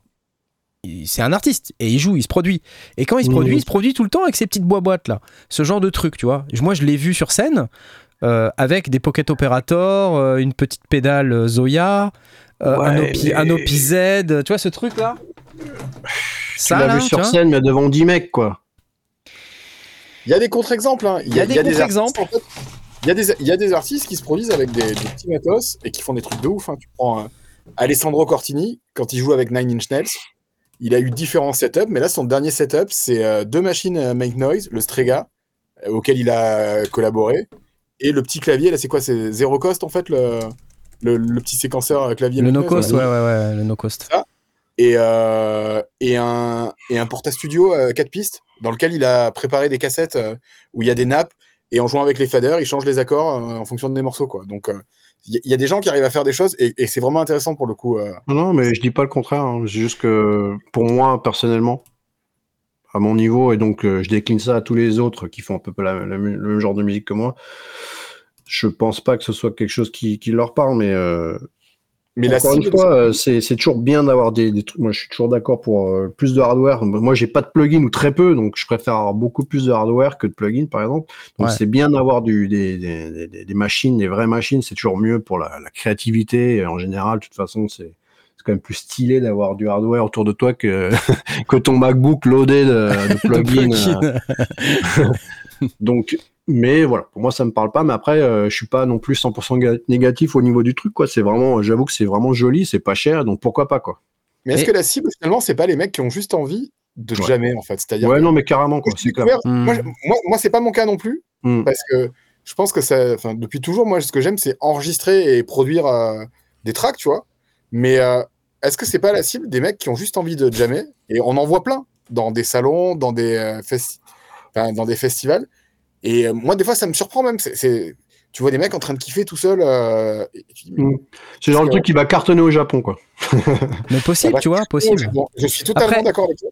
c'est un artiste et il joue, il se produit, et quand il se produit, il se produit tout le temps avec ses petites boîtes là, ce genre de truc, tu vois. Moi je l'ai vu sur scène avec des Pocket Operator, une petite pédale Zoya, un OPZ, tu vois ce truc là ? Ça, tu l'as vu sur scène, mais devant 10 mecs quoi. Il y a des contre-exemples. Hein. Il y a des contre-exemples. Il y a des artistes qui se produisent avec des petits matos et qui font des trucs de ouf. Hein. Tu prends Alessandro Cortini, quand il joue avec Nine Inch Nails, il a eu différents setups, mais là son dernier setup c'est deux machines Make Noise, le Strega, auquel il a collaboré. Et le petit clavier, là, c'est quoi ? C'est zéro cost, en fait, le petit séquenceur clavier. Le no-cost, ouais, le no-cost. Et un porta-studio 4 pistes, dans lequel il a préparé des cassettes où il y a des nappes, et en jouant avec les faders, il change les accords en fonction des morceaux, quoi. Donc, il y a des gens qui arrivent à faire des choses, et c'est vraiment intéressant, pour le coup. Non, mais je dis pas le contraire, hein. C'est juste que, pour moi, personnellement, à mon niveau, et donc je décline ça à tous les autres qui font un peu le même genre de musique que moi, je pense pas que ce soit quelque chose qui leur parle, mais Mais encore une fois, c'est toujours bien d'avoir des trucs. Moi, je suis toujours d'accord pour plus de hardware. Moi, j'ai pas de plugin ou très peu, donc je préfère avoir beaucoup plus de hardware que de plugin, par exemple. Donc, c'est bien d'avoir des machines, des vraies machines. C'est toujours mieux pour la créativité. En général, de toute façon, c'est quand même plus stylé d'avoir du hardware autour de toi que ton MacBook loadé de plugins. Donc, mais voilà, pour moi ça me parle pas, mais après je suis pas non plus 100% négatif au niveau du truc, quoi. C'est vraiment, j'avoue que c'est vraiment joli, c'est pas cher, donc pourquoi pas, quoi. Mais est-ce que la cible finalement c'est pas les mecs qui ont juste envie de jamais, en fait, c'est-à-dire non mais carrément, quoi, c'est clair. Moi c'est pas mon cas non plus, parce que je pense que ça, enfin depuis toujours, moi ce que j'aime c'est enregistrer et produire des tracks, tu vois. Mais est-ce que c'est pas la cible des mecs qui ont juste envie de jammer, et on en voit plein dans des salons, dans des dans des festivals. Et moi, des fois, ça me surprend même. Tu vois des mecs en train de kiffer tout seul. C'est genre le truc qui va cartonner au Japon, quoi. Mais possible, tu vois, possible. Je suis totalement d'accord avec toi.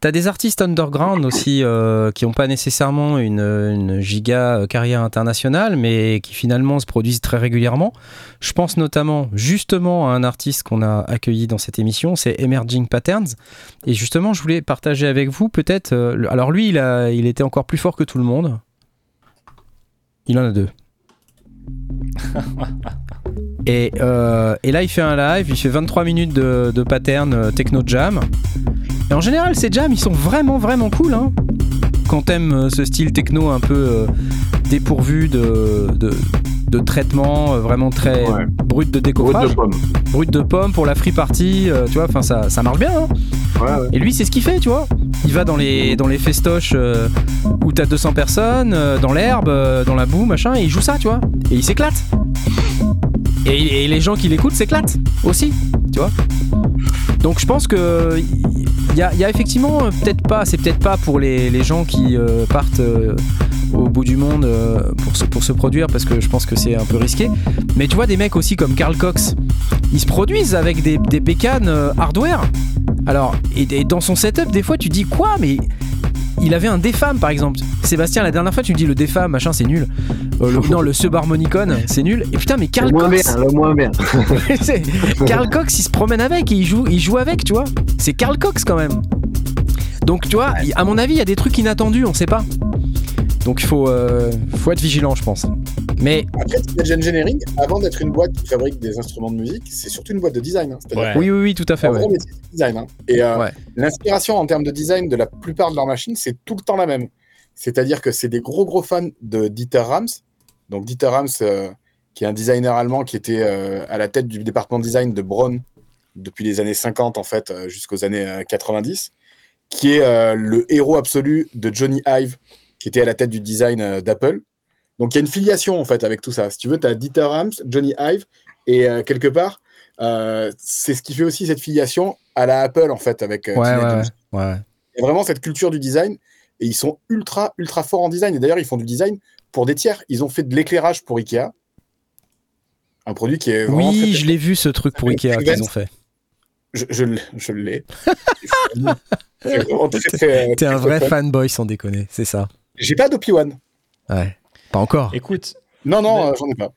T'as des artistes underground aussi qui n'ont pas nécessairement une giga carrière internationale, mais qui finalement se produisent très régulièrement. Je pense notamment, justement, à un artiste qu'on a accueilli dans cette émission, c'est Emerging Patterns. Et justement, je voulais partager avec vous peut-être... alors lui, il était encore plus fort que tout le monde. Il en a deux. Et là il fait un live, il fait 23 minutes de pattern techno jam. Et en général ces jams ils sont vraiment vraiment cool, hein. Quand t'aimes ce style techno un peu dépourvu de traitement, vraiment très brut de décoffrage, brut de pomme pour la free party, tu vois, enfin ça marche bien, hein. Ouais. Et lui c'est ce qu'il fait, tu vois, il va dans les festoches où t'as 200 personnes, dans l'herbe, dans la boue, machin, et il joue ça, tu vois, et il s'éclate, et les gens qui l'écoutent s'éclatent aussi, tu vois. Donc je pense que il y a effectivement c'est peut-être pas pour les gens qui partent au bout du monde pour se produire, parce que je pense que c'est un peu risqué. Mais tu vois des mecs aussi comme Carl Cox, ils se produisent avec des bécanes hardware. Alors et dans son setup des fois tu dis quoi, mais il avait un DFAM par exemple. Sébastien, la dernière fois tu me dis le DFAM machin c'est nul, le Subharmonicon c'est nul, et putain mais Carl Cox le moins bien Carl Cox il se promène avec et il joue avec, tu vois, c'est Carl Cox quand même. Donc tu vois, à mon avis il y a des trucs inattendus, on sait pas. Donc il faut être vigilant, je pense. Mais après, Teenage Engineering, avant d'être une boîte qui fabrique des instruments de musique, c'est surtout une boîte de design. Hein. C'est-à-dire oui, tout à fait. Vrai métier de design. Hein. Et l'inspiration en termes de design de la plupart de leurs machines, c'est tout le temps la même. C'est-à-dire que c'est des gros fans de Dieter Rams. Donc Dieter Rams, qui est un designer allemand qui était à la tête du département design de Braun depuis les années 50 en fait, jusqu'aux années 90, qui est le héros absolu de Jonny Ive, qui était à la tête du design d'Apple. Donc, il y a une filiation, en fait, avec tout ça. Si tu veux, tu as Dieter Rams, Jonny Ive, et quelque part, c'est ce qui fait aussi cette filiation à la Apple, en fait, avec... Il y a vraiment cette culture du design, et ils sont ultra, ultra forts en design. Et d'ailleurs, ils font du design pour des tiers. Ils ont fait de l'éclairage pour Ikea. Un produit qui est vraiment... Oui, je l'ai vu, ce truc pour Ikea qu'ils ont fait. Je l'ai. T'es un vrai fanboy, sans déconner, c'est ça. J'ai pas d'OP1. Ouais. Pas encore. Écoute. Non, j'en ai pas.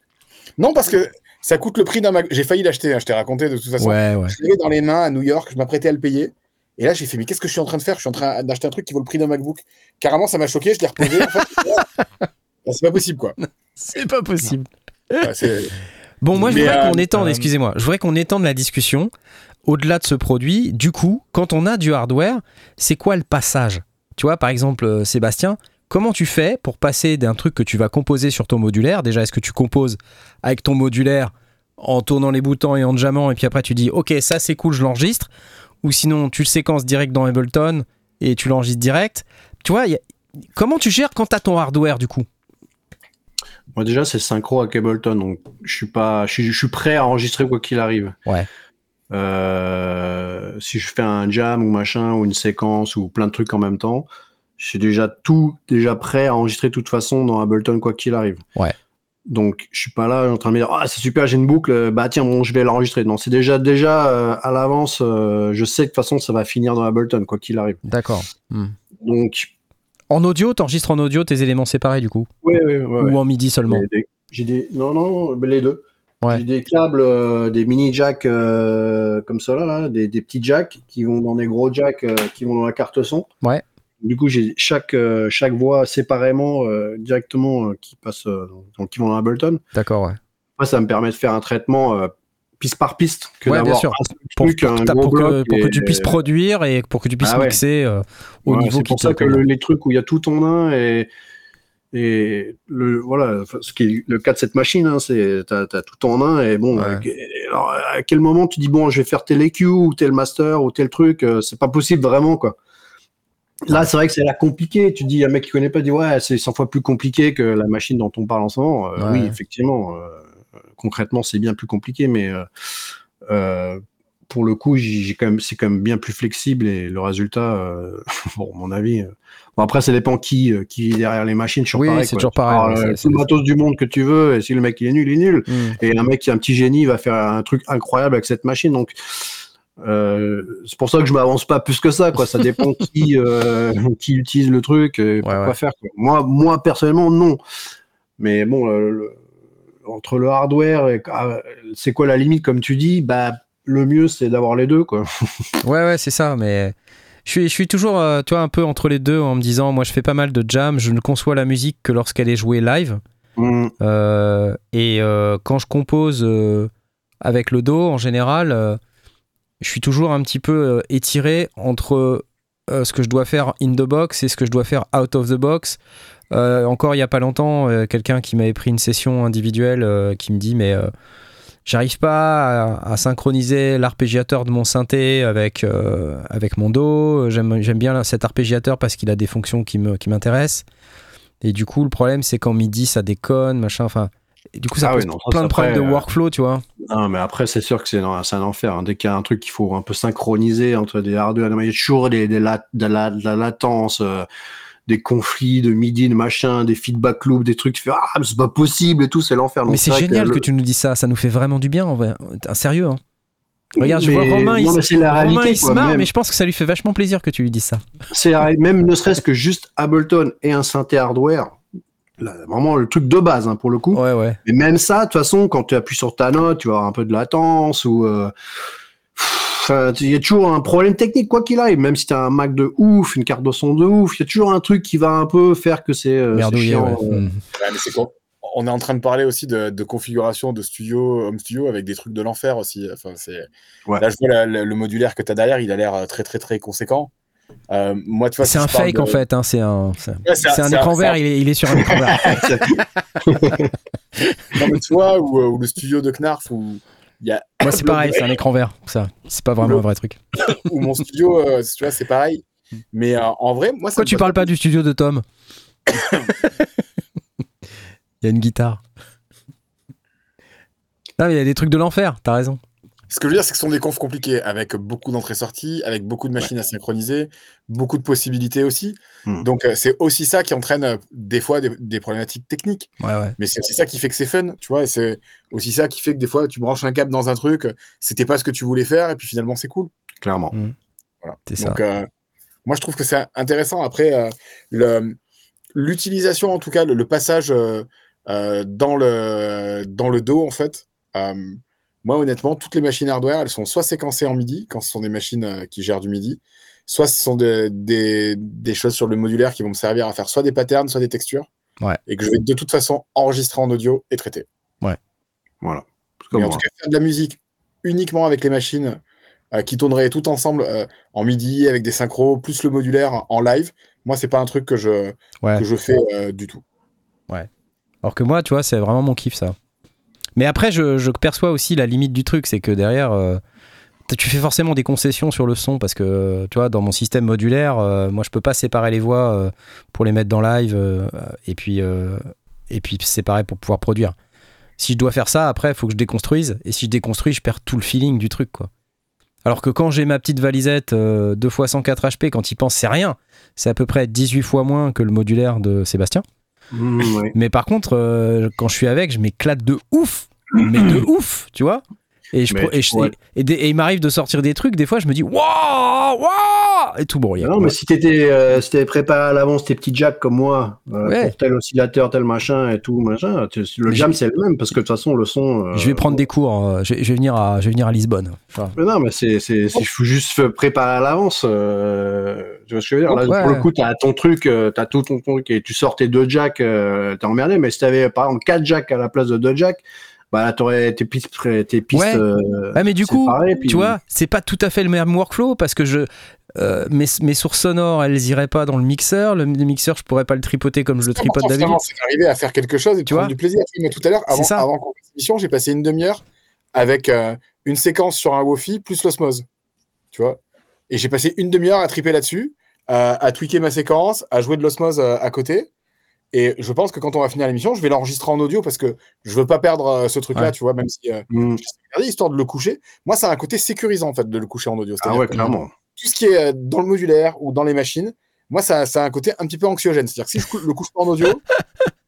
Non, parce que ça coûte le prix d'un Mac. J'ai failli l'acheter, hein, je t'ai raconté de toute façon. Ouais. Je l'avais dans les mains à New York, je m'apprêtais à le payer. Et là, j'ai fait, mais qu'est-ce que je suis en train de faire ? Je suis en train d'acheter un truc qui vaut le prix d'un MacBook. Carrément, ça m'a choqué, je l'ai reposé. En fait, non, c'est pas possible, quoi. C'est pas possible. Ouais, bon, moi, je voudrais qu'on étende, excusez-moi, je voudrais qu'on étende la discussion au-delà de ce produit. Du coup, quand on a du hardware, c'est quoi le passage ? Tu vois, par exemple, Sébastien, comment tu fais pour passer d'un truc que tu vas composer sur ton modulaire ? Déjà, est-ce que tu composes avec ton modulaire en tournant les boutons et en jammant, et puis après tu dis « Ok, ça c'est cool, je l'enregistre », ou sinon tu le séquences direct dans Ableton et tu l'enregistres direct. Tu vois, comment tu gères quand tu as ton hardware du coup ? Moi déjà, c'est synchro avec Ableton, donc je suis prêt à enregistrer quoi qu'il arrive. Ouais. Si je fais un jam ou machin, ou une séquence, ou plein de trucs en même temps, je suis déjà prêt à enregistrer de toute façon dans Ableton quoi qu'il arrive. Ouais. Donc je suis pas là en train de me dire c'est super, j'ai une boucle, bah tiens bon je vais l'enregistrer. Non, c'est déjà à l'avance, je sais que de toute façon ça va finir dans Ableton quoi qu'il arrive. D'accord. Donc en audio, t'enregistres en audio tes éléments séparés du coup. Oui. Ou en MIDI seulement. Non, les deux. J'ai des câbles, des mini jacks comme ça, là, des petits jacks qui vont dans des gros jacks qui vont dans la carte son. Ouais. Du coup, j'ai chaque voix séparément, directement, qui passe, donc qui vont dans Ableton. D'accord, ouais. Après, ça me permet de faire un traitement piste par piste, que d'avoir un truc, pour que tu puisses produire et pour que tu puisses mixer au niveau. C'est pour ça que les trucs où il y a tout en un et le voilà, ce qui est le cas de cette machine, hein, c'est t'as tout en un et bon. Ouais. Alors, à quel moment tu dis bon, je vais faire tel EQ ou tel master ou tel truc, c'est pas possible vraiment quoi. Là, c'est vrai que ça a l'air compliqué. Tu dis, un mec qui connaît pas, dit ouais, c'est 100 fois plus compliqué que la machine dont on parle en ce moment. Oui, effectivement. Concrètement, c'est bien plus compliqué, mais pour le coup, c'est quand même bien plus flexible et le résultat, bon, à mon avis. Bon, après, ça dépend qui est derrière les machines. Oui, pareil, c'est toujours pareil. C'est le matos du monde que tu veux, et si le mec il est nul, il est nul. Mmh. Et un mec qui est un petit génie va faire un truc incroyable avec cette machine. Donc, c'est pour ça que je m'avance pas plus que ça, quoi. Ça dépend qui utilise le truc, et pourquoi faire. Quoi. Moi personnellement, non. Mais bon. Entre le hardware et c'est quoi la limite comme tu dis, bah le mieux c'est d'avoir les deux quoi. ouais c'est ça, mais je suis toujours tu vois, un peu entre les deux en me disant moi je fais pas mal de jam, je ne conçois la musique que lorsqu'elle est jouée live. Et quand je compose avec le dos en général je suis toujours un petit peu étiré entre ce que je dois faire in the box et ce que je dois faire out of the box. Encore il n'y a pas longtemps, quelqu'un qui m'avait pris une session individuelle qui me dit mais j'arrive pas à synchroniser l'arpégiateur de mon synthé avec mon do. J'aime bien cet arpégiateur parce qu'il a des fonctions qui m'intéressent. Et du coup le problème c'est qu'en MIDI ça déconne, machin. Enfin, et du coup ça pose plein de problèmes de workflow, tu vois. Non, mais après c'est sûr que c'est un enfer. Hein. Dès qu'il y a un truc qu'il faut un peu synchroniser entre des hardware, il y a toujours de la latence. Des conflits de midi, de machin, des feedback loops, des trucs, tu fais ah, mais c'est pas possible et tout, c'est l'enfer. Donc, mais c'est génial que tu nous dis ça nous fait vraiment du bien en vrai. Sérieux, hein. Regarde, je vois Romain, il se marre, mais je pense que ça lui fait vachement plaisir que tu lui dises ça. C'est même ne serait-ce que juste Ableton et un synthé hardware, là, vraiment le truc de base hein, pour le coup. Ouais. Et même ça, de toute façon, quand tu appuies sur ta note, tu vas avoir un peu de latence ou. Il y a toujours un problème technique quoi qu'il arrive, même si t'as un Mac de ouf, une carte de son de ouf, il y a toujours un truc qui va un peu faire que c'est chiant. Mais c'est quoi, on est en train de parler aussi de configuration de studio, home studio avec des trucs de l'enfer aussi. Enfin, là je vois le modulaire que t'as derrière, il a l'air très très très conséquent. Moi, tu vois, c'est un fake en fait, hein, c'est un écran vert, il est sur un écran vert. Non mais tu vois, ou le studio de Knarf ou. Moi c'est pareil, c'est un écran vert, ça. C'est pas vraiment un vrai truc. Ou mon studio, tu vois, c'est pareil. Mais en vrai, moi. Pourquoi tu parles pas du studio de Tom ? Il y a une guitare. Non, mais il y a des trucs de l'enfer. T'as raison. Ce que je veux dire, c'est que ce sont des confs compliqués, avec beaucoup d'entrées-sorties, avec beaucoup de machines à synchroniser, beaucoup de possibilités aussi. Donc, c'est aussi ça qui entraîne des fois des problématiques techniques. Ouais. Mais c'est aussi ça qui fait que c'est fun, tu vois. Et c'est aussi ça qui fait que des fois, tu branches un câble dans un truc, c'était pas ce que tu voulais faire, et puis finalement, c'est cool. Clairement. Voilà. C'est donc, ça. Moi, je trouve que c'est intéressant. Après, l'utilisation, en tout cas, le passage dans le dos, en fait... moi, honnêtement, toutes les machines hardware, elles sont soit séquencées en MIDI, quand ce sont des machines qui gèrent du MIDI, soit ce sont des choses sur le modulaire qui vont me servir à faire soit des patterns, soit des textures, et que je vais de toute façon enregistrer en audio et traiter. Ouais. Voilà. Mais en tout cas, faire de la musique uniquement avec les machines qui tourneraient tout ensemble en MIDI, avec des synchros, plus le modulaire en live, moi, c'est pas un truc que je fais du tout. Ouais. Alors que moi, tu vois, c'est vraiment mon kiff, ça. Mais après, je perçois aussi la limite du truc, c'est que derrière, tu fais forcément des concessions sur le son, parce que, tu vois, dans mon système modulaire, moi, je peux pas séparer les voix pour les mettre dans live, et puis séparer pour pouvoir produire. Si je dois faire ça, après, il faut que je déconstruise, et si je déconstruis, je perds tout le feeling du truc, quoi. Alors que quand j'ai ma petite valisette 2x104 HP, quand il pense, c'est rien, c'est à peu près 18 fois moins que le modulaire de Sébastien. Mais par contre, quand je suis avec, je m'éclate de ouf, tu vois. Et il m'arrive de sortir des trucs, des fois je me dis waouh, waouh, et tout bon. Non, mais si t'étais si préparé à l'avance tes petits jacks comme moi, pour tel oscillateur, tel machin et tout, machin, le jam c'est le même parce que de toute façon le son. Je vais prendre des cours, je vais venir à Lisbonne. Enfin. Mais non, mais c'est faut juste préparer à l'avance. Tu vois ce que je veux dire? Là, pour le coup, t'as ton truc, t'as tout ton truc et tu sors tes deux jacks, t'es emmerdé, mais si t'avais par exemple 4 jacks à la place de 2 jacks, bah là t'aurais tes pistes mais du coup pareil, puis... tu vois c'est pas tout à fait le même workflow parce que mes sources sonores elles iraient pas dans le mixeur, je pourrais pas le tripoter comme je le tripote d'habitude. C'est d'arriver à faire quelque chose et tu vois prendre du plaisir. Mais tout à l'heure avant qu'on fasse l'émission, j'ai passé une demi-heure avec une séquence sur un Wofi plus l'osmose, tu vois, et j'ai passé une demi-heure à triper là-dessus, à tweaker ma séquence, à jouer de l'osmose à côté. Et je pense que quand on va finir l'émission, je vais l'enregistrer en audio parce que je veux pas perdre ce truc-là, tu vois, même si je sais regarder, histoire de le coucher. Moi, ça a un côté sécurisant, en fait, de le coucher en audio. C'est-à-dire clairement. Tout ce qui est dans le modulaire ou dans les machines, moi, ça a un côté un petit peu anxiogène. C'est-à-dire que si je le couche pas en audio,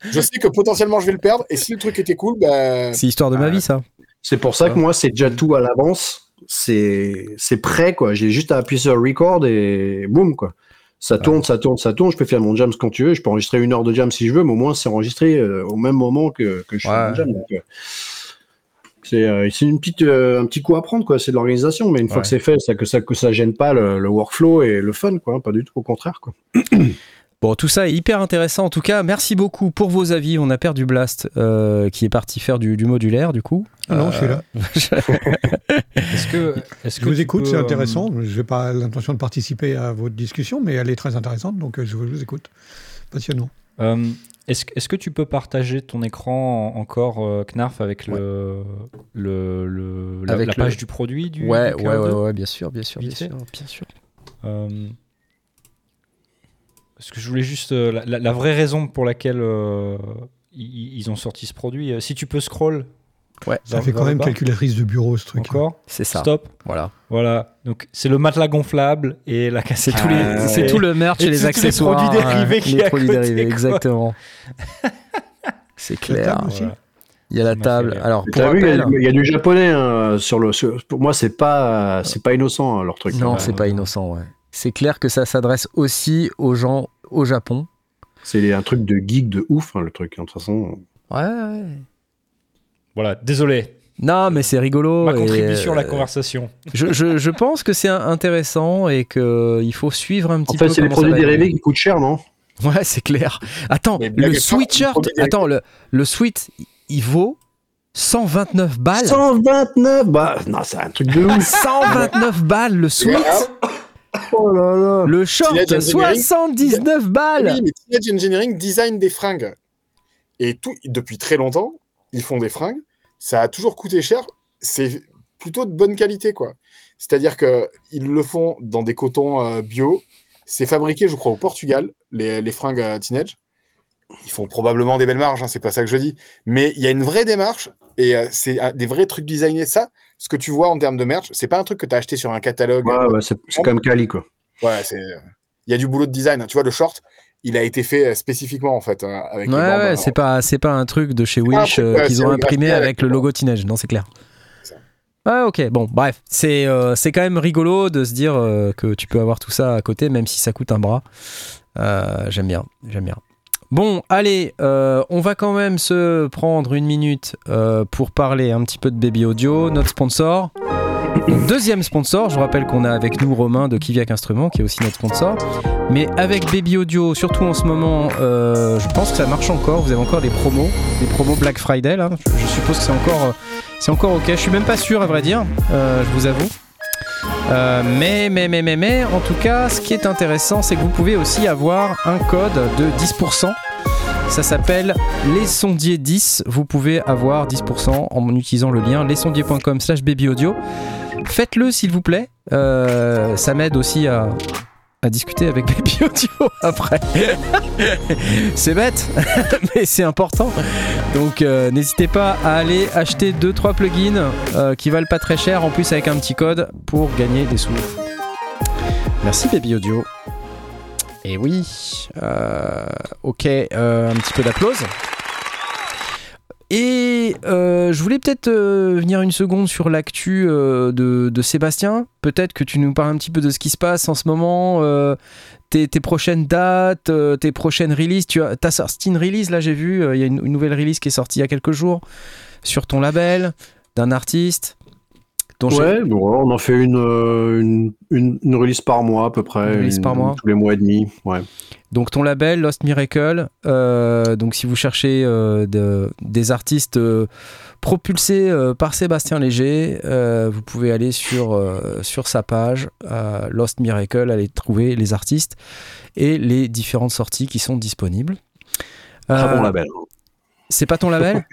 je sais que potentiellement, je vais le perdre. Et si le truc était cool, bah... C'est l'histoire de ma vie, ça. C'est pour ça que moi, c'est déjà tout à l'avance. C'est prêt, quoi. J'ai juste à appuyer sur record et boum, quoi. Ça tourne, je peux faire mon jam quand tu veux, je peux enregistrer 1 heure de jam si je veux, mais au moins c'est enregistré au même moment que je fais mon jam. Donc, c'est un petit coup à prendre, quoi. C'est de l'organisation, mais une fois que c'est fait, ça gêne pas le workflow et le fun, quoi. Pas du tout, au contraire, quoi. Bon, tout ça est hyper intéressant en tout cas. Merci beaucoup pour vos avis. On a perdu Blast qui est parti faire du modulaire du coup. Non, je suis là. Est-ce que je vous écoute, c'est intéressant. Je n'ai pas l'intention de participer à votre discussion, mais elle est très intéressante, donc je vous écoute. Passionnant. Est-ce que tu peux partager ton écran encore, Knarf, avec la page du produit du bien sûr. Parce que je voulais juste... La vraie raison pour laquelle ils ont sorti ce produit, si tu peux scroll... ça fait quand même calculatrice de bureau, ce truc. Encore. C'est ça. Stop. Voilà. Donc, c'est le matelas gonflable et la cassette. C'est tout le merch et les accessoires. Les produits dérivés exactement. C'est clair. Voilà. Il y a la table. Alors, il y a du japonais sur le... Pour moi, c'est pas innocent, leur truc. Non, c'est pas innocent, ouais. C'est clair que ça s'adresse aussi aux gens au Japon. C'est un truc de geek de ouf, hein, le truc, de toute façon. Ouais. Voilà, désolé. Non, mais c'est rigolo. Ma contribution à la conversation. Je pense que c'est intéressant et qu'il faut suivre un petit peu. En fait, c'est les produits dérivés qui coûtent cher, non ? Ouais, c'est clair. Attends, le sweatshirt, le sweat, il vaut 129 balles. 129 balles. Non, c'est un truc de ouf. 129 balles, le sweat. Oh là là. Le short, 79 balles. Oui, mais Teenage Engineering design des fringues. Et tout, depuis très longtemps, ils font des fringues. Ça a toujours coûté cher. C'est plutôt de bonne qualité, quoi. C'est-à-dire qu'ils le font dans des cotons bio. C'est fabriqué, je crois, au Portugal, les fringues Teenage. Ils font probablement des belles marges, hein, c'est pas ça que je dis. Mais il y a une vraie démarche et c'est des vrais trucs designés. Ça, ce que tu vois en termes de merch, c'est pas un truc que t'as acheté sur un catalogue. Ouais, c'est quand même quali, quoi. Ouais, il y a du boulot de design. Hein. Tu vois, le short, il a été fait spécifiquement, en fait. Hein, avec les bandes, c'est pas un truc de chez Wish qu'ils ont imprimé avec le logo Teenage. Non, c'est clair. Ah ok, bon bref, c'est quand même rigolo de se dire que tu peux avoir tout ça à côté, même si ça coûte un bras. J'aime bien. Bon, allez, on va quand même se prendre 1 minute pour parler un petit peu de Baby Audio, notre sponsor. Donc, deuxième sponsor, je vous rappelle qu'on a avec nous Romain de Kiviak Instruments, qui est aussi notre sponsor. Mais avec Baby Audio, surtout en ce moment, je pense que ça marche encore. Vous avez encore des promos Black Friday, là. Je suppose que c'est encore ok. Je suis même pas sûr, à vrai dire, je vous avoue. Mais en tout cas, ce qui est intéressant, c'est que vous pouvez aussi avoir un code de 10%. Ça s'appelle lessondiers10. Vous pouvez avoir 10% en utilisant le lien lessondiers.com/babyaudio. Faites-le s'il vous plaît. Ça m'aide aussi à discuter avec Baby Audio après. C'est bête, mais c'est important. Donc n'hésitez pas à aller acheter 2-3 plugins qui valent pas très cher, en plus avec un petit code pour gagner des sous. Merci Baby Audio. Et oui, ok, un petit peu d'applause. Et Et je voulais peut-être venir une seconde sur l'actu de Sébastien. Peut-être que tu nous parles un petit peu de ce qui se passe en ce moment, tes prochaines dates, tes prochaines releases. T'as sorti une release, là j'ai vu, il y a une nouvelle release qui est sortie il y a quelques jours sur ton label d'un artiste. Ouais, bon, on en fait une release par mois à peu près, tous les mois et demi. Ouais. Donc ton label Lost Miracle, donc si vous cherchez des artistes propulsés par Sébastien Léger, vous pouvez aller sur sa page Lost Miracle, aller trouver les artistes et les différentes sorties qui sont disponibles. Très bon label. C'est pas ton label?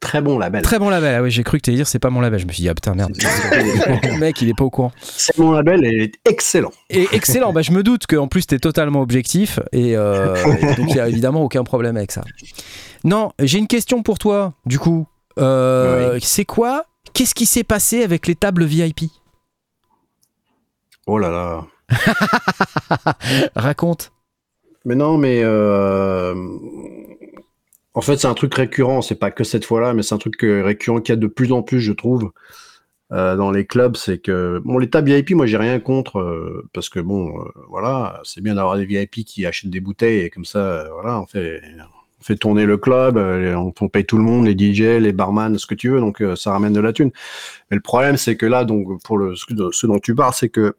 Très bon label. Ah oui, j'ai cru que t'allais dire c'est pas mon label. Je me suis dit, ah putain, merde. Le mec, il est pas au courant. C'est mon label et il est excellent. Et excellent. Bah, je me doute qu'en plus, t'es totalement objectif et donc il y a évidemment aucun problème avec ça. Non, j'ai une question pour toi, du coup. Oui. Qu'est-ce qui s'est passé avec les tables VIP? Oh là là. Raconte. Mais non, mais. En fait, c'est un truc récurrent, c'est pas que cette fois-là, mais c'est un truc récurrent qu'il y a de plus en plus, je trouve, dans les clubs. C'est que, bon, les tables VIP, moi, j'ai rien contre, parce que, bon, voilà, c'est bien d'avoir des VIP qui achètent des bouteilles, et comme ça, voilà, on fait tourner le club, on paye tout le monde, les DJ, les barman, ce que tu veux, donc ça ramène de la thune. Mais le problème, c'est que là, donc, pour ce dont tu parles, c'est que,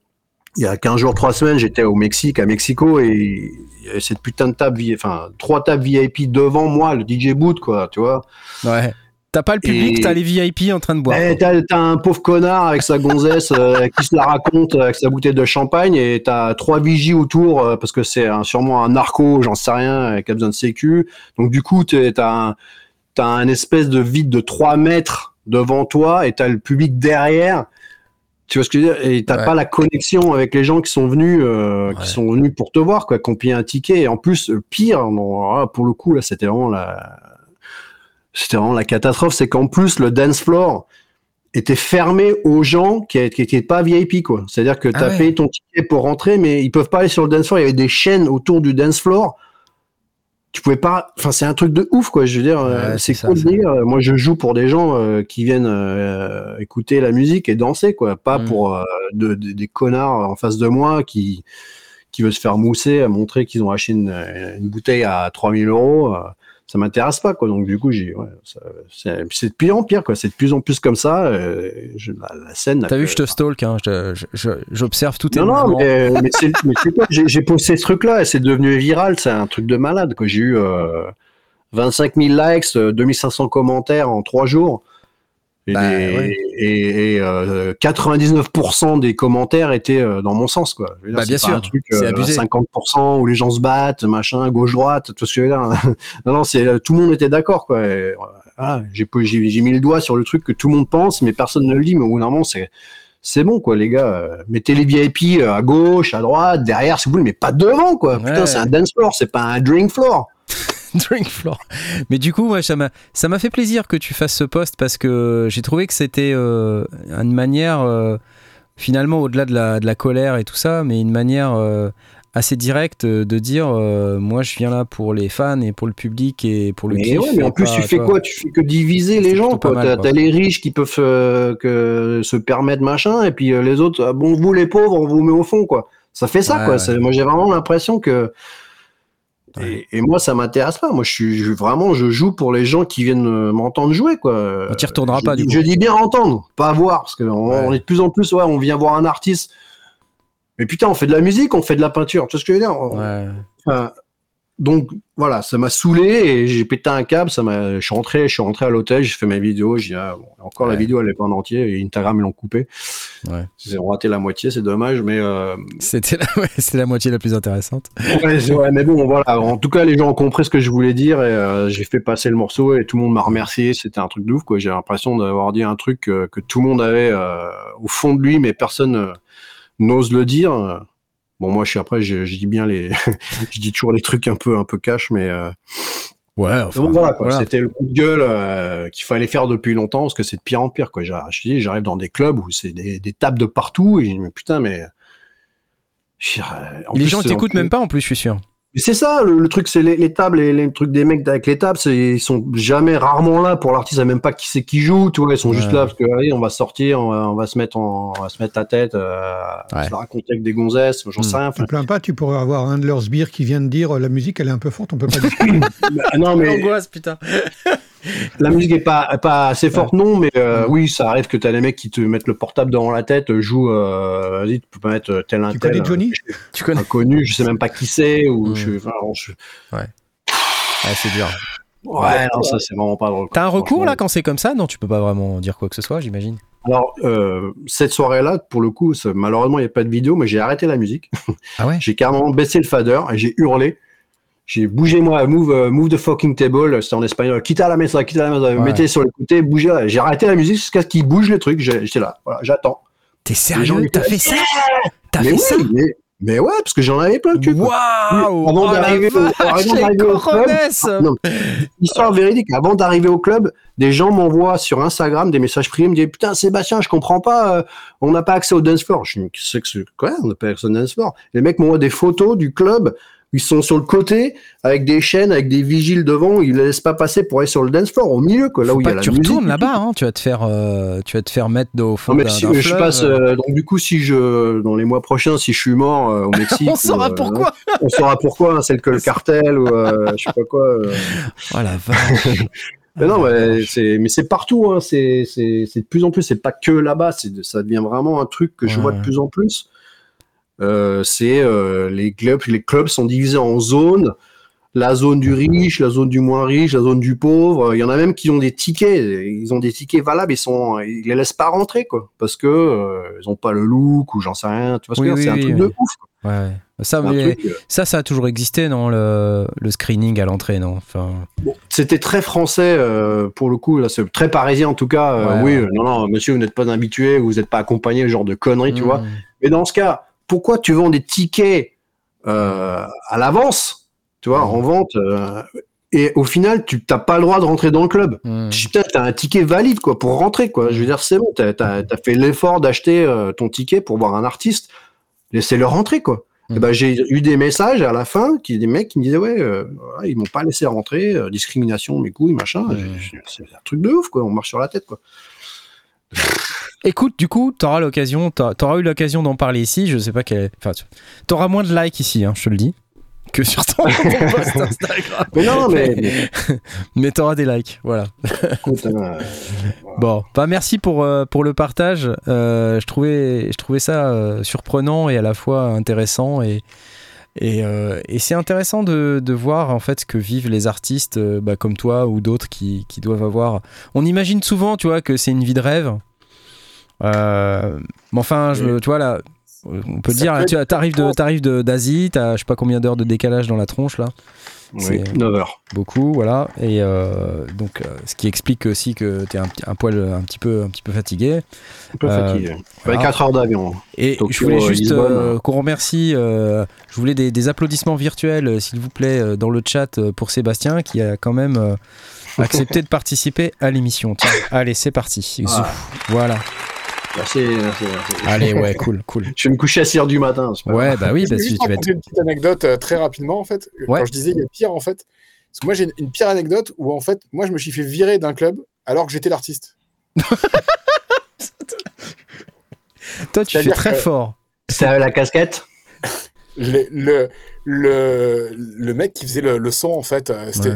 il y a 15 jours, 3 semaines, j'étais au Mexique, à Mexico, et il y avait cette putain de table, enfin, 3 tables VIP devant moi, le DJ Boot, quoi, tu vois. Ouais. T'as pas le public, t'as les VIP en train de boire. T'as un pauvre connard avec sa gonzesse qui se la raconte avec sa bouteille de champagne, et t'as 3 vigies autour, parce que c'est sûrement un narco, j'en sais rien, qui a besoin de sécu. Donc, du coup, t'as un espèce de vide de 3 mètres devant toi, et t'as le public derrière. Tu vois ce que je veux dire? Et t'as pas la connexion avec les gens qui sont venus, pour te voir, quoi, qui ont payé un ticket. Et en plus, le pire, pour le coup, là, c'était vraiment la catastrophe. C'est qu'en plus, le dance floor était fermé aux gens qui n'étaient pas VIP, quoi. C'est-à-dire que t'as payé ton ticket pour rentrer, mais ils peuvent pas aller sur le dance floor. Il y avait des chaînes autour du dance floor. Tu pouvais pas, enfin, c'est un truc de ouf, quoi. Je veux dire, c'est cool de dire. Moi, je joue pour des gens qui viennent écouter la musique et danser, quoi. Pas pour des connards en face de moi qui veulent se faire mousser, à montrer qu'ils ont acheté une bouteille à 3 000 €. Ça m'intéresse pas, quoi. Donc, du coup, c'est de pire en pire, quoi. C'est de plus en plus comme ça. La scène. T'as vu, je te stalk, hein. J'observe tout. Mais c'est quoi, j'ai posté ce truc-là et c'est devenu viral. C'est un truc de malade, quoi. J'ai eu 25 000 likes, 2500 commentaires en 3 jours. Et 99% des commentaires étaient dans mon sens, quoi. Je veux dire, bien sûr, un truc, c'est abusé. 50% où les gens se battent, machin, gauche-droite, tout ce que là. Non, tout le monde était d'accord, quoi. Et, voilà, j'ai mis le doigt sur le truc que tout le monde pense, mais personne ne le dit. Mais au bout d'un moment, c'est bon, quoi, les gars. Mettez les VIP à gauche, à droite, derrière, si vous voulez, mais pas devant, quoi. Ouais. Putain, c'est un dance floor, c'est pas un drink floor. Drink floor. Mais du coup, ouais, ça m'a fait plaisir que tu fasses ce post parce que j'ai trouvé que c'était une manière, finalement, au-delà de la colère et tout ça, mais une manière assez directe de dire moi, je viens là pour les fans et pour le public et pour le kiff. Ouais, mais en plus, tu fais quoi ? Tu fais que diviser les gens, quoi. T'as les riches qui peuvent que se permettre machin, et puis les autres, bon, vous les pauvres, on vous met au fond, quoi. Ça fait ça, quoi. Ouais. Moi, j'ai vraiment l'impression que. Et moi, ça m'intéresse pas. Moi, je joue pour les gens qui viennent m'entendre jouer, quoi. Tu y retourneras pas, du coup. Je dis bien entendre, pas voir, parce qu'on est de plus en plus, on vient voir un artiste. Mais putain, on fait de la musique, on fait de la peinture, tu vois ce que je veux dire? Donc, voilà, ça m'a saoulé et j'ai pété un câble. Je suis rentré à l'hôtel, j'ai fait ma vidéo. J'ai dit, la vidéo, elle n'est pas en entier. Et Instagram, ils l'ont coupée. Ouais. Ils ont raté la moitié, c'est dommage, mais. C'était la moitié la plus intéressante. Ouais, mais bon, voilà. En tout cas, les gens ont compris ce que je voulais dire et j'ai fait passer le morceau et tout le monde m'a remercié. C'était un truc de ouf, quoi. J'ai l'impression d'avoir dit un truc que tout le monde avait au fond de lui, mais personne n'ose le dire. Bon, moi, je dis bien je dis toujours les trucs un peu cash, mais donc, voilà. C'était le coup de gueule qu'il fallait faire depuis longtemps, parce que c'est de pire en pire, quoi. J'arrive dans des clubs où c'est des tables de partout, et je dis, mais putain, mais les gens t'écoutent même pas, en plus, je suis sûr. C'est ça, le truc, c'est les tables, les trucs des mecs avec les tables, ils sont rarement là pour l'artiste, ils savent même pas qui c'est qui joue, tu vois, ils sont juste là parce que allez, on va sortir, on va se mettre à tête, on se la raconter avec des gonzesses, j'en sais rien. Tu te plains pas, tu pourrais avoir un de leurs sbires qui vient de dire la musique elle est un peu forte, on peut pas discuter. Non mais l'angoisse, putain. La musique est pas assez forte, non, mais oui, ça arrive que t'as les mecs qui te mettent le portable devant la tête, jouent, vas-y, tu peux pas mettre tel un tel. Tu connais Jonny ? Tu connais ? Inconnu, je sais même pas qui c'est, ou ouais. Ouais, c'est dur. Ouais, non, ça c'est vraiment pas drôle. T'as un recours là quand c'est comme ça ? Non, tu peux pas vraiment dire quoi que ce soit, j'imagine. Alors, cette soirée-là, pour le coup, malheureusement, il n'y a pas de vidéo, mais j'ai arrêté la musique. Ah ouais ? J'ai carrément baissé le fader et j'ai hurlé. J'ai bougé, moi, move the fucking table, c'était en espagnol, quitte à la mesa, mettez sur le côté, bougez. J'ai arrêté la musique jusqu'à ce qu'il bouge le truc, j'étais là, voilà, j'attends. T'es sérieux, t'as fait ça ? T'as fait ça ? Mais ouais, parce que j'en avais plein le cul. Waouh ! Avant d'arriver au club, histoire véridique, avant d'arriver au club, des gens m'envoient sur Instagram des messages privés, me disent putain Sébastien, je comprends pas, on n'a pas accès au dance floor. Je me dis quoi, on n'a pas accès au dance floor ? Les mecs m'envoient des photos du club. Ils sont sur le côté, avec des chaînes, avec des vigiles devant, ils ne laissent pas passer pour aller sur le dance floor, au milieu, quoi, là où il y a la musique. Tu retournes là-bas, hein, tu vas te faire mettre au fond d'un fleuve. Je passe, donc du coup, dans les mois prochains, si je suis mort au Mexique... on saura pourquoi, hein, c'est le cartel, ou je sais pas quoi. Oh la vache. Mais non, mais c'est partout, hein, c'est de plus en plus, c'est pas que là-bas, ça devient vraiment un truc que je vois de plus en plus. Les clubs sont divisés en zones, la zone du riche, la zone du moins riche, la zone du pauvre. Il y en a même qui ont des tickets, valables, ils les laissent pas rentrer, quoi, parce que ils ont pas le look ou j'en sais rien. Tu vois c'est un truc de ouf. Quoi. Ouais. Ça a toujours existé dans le screening à l'entrée, non ? Enfin... Bon, c'était très français pour le coup, là, c'est très parisien en tout cas. Non, monsieur, vous n'êtes pas habitué, vous n'êtes pas accompagné, le genre de conneries, tu vois. Mais dans ce cas. Pourquoi tu vends des tickets à l'avance, tu vois, en vente, et au final, tu n'as pas le droit de rentrer dans le club. Putain, tu as un ticket valide quoi, pour rentrer, quoi. Je veux dire, c'est bon, tu as fait l'effort d'acheter ton ticket pour voir un artiste, laissez-le rentrer, quoi. Et ben, j'ai eu des messages à la fin, des mecs qui me disaient, ils ne m'ont pas laissé rentrer, discrimination, mes couilles, machin. C'est un truc de ouf, quoi. On marche sur la tête, quoi. Écoute, du coup, t'auras eu l'occasion d'en parler ici. Je sais pas t'auras moins de likes ici, hein, je te le dis, que sur ton post Instagram. Mais non, mais t'auras des likes, voilà. Écoute, bon, bah merci pour le partage. Je trouvais ça surprenant et à la fois intéressant et c'est intéressant de voir en fait ce que vivent les artistes comme toi ou d'autres qui doivent avoir. On imagine souvent, tu vois, que c'est une vie de rêve. Mais enfin, tu vois là, on peut dire, t'arrives d'Asie, t'as je sais pas combien d'heures de décalage dans la tronche là. Oui, 9 heures. Beaucoup, voilà. Et donc, ce qui explique aussi que t'es un petit peu fatigué. Un peu fatigué. Voilà. 4 heures d'avion. Et Tokyo, je voulais juste qu'on remercie. Je voulais des applaudissements virtuels, s'il vous plaît, dans le chat pour Sébastien qui a quand même accepté de participer à l'émission. Tiens, allez, c'est parti. Ah. Voilà. Merci. Allez, ouais, cool. Je vais me coucher à 6h du matin. Ouais, bah oui, parce que tu vas être... Une petite anecdote très rapidement, en fait. Ouais. Quand je disais, il y a pire, en fait. Parce que moi, j'ai une pire anecdote où, en fait, moi, je me suis fait virer d'un club alors que j'étais l'artiste. Toi, tu fais très fort. C'est la casquette. Le mec qui faisait le son, en fait, c'était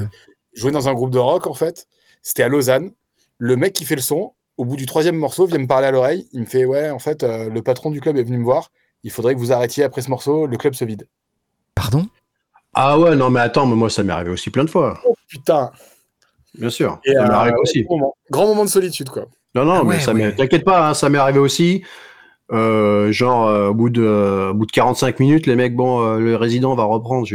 joué dans un groupe de rock, en fait. C'était à Lausanne. Le mec qui fait le son... Au bout du 3e morceau, vient me parler à l'oreille. Il me fait, en fait, le patron du club est venu me voir. Il faudrait que vous arrêtiez après ce morceau. Le club se vide. Pardon ? Ah ouais, non, mais attends, mais moi, ça m'est arrivé aussi plein de fois. Oh putain ! Bien sûr, et ça m'est arrivé aussi. Grand moment de solitude, quoi. Non, mais ça m'est... T'inquiète pas, hein, ça m'est arrivé aussi. Au bout de 45 minutes, les mecs, le résident va reprendre.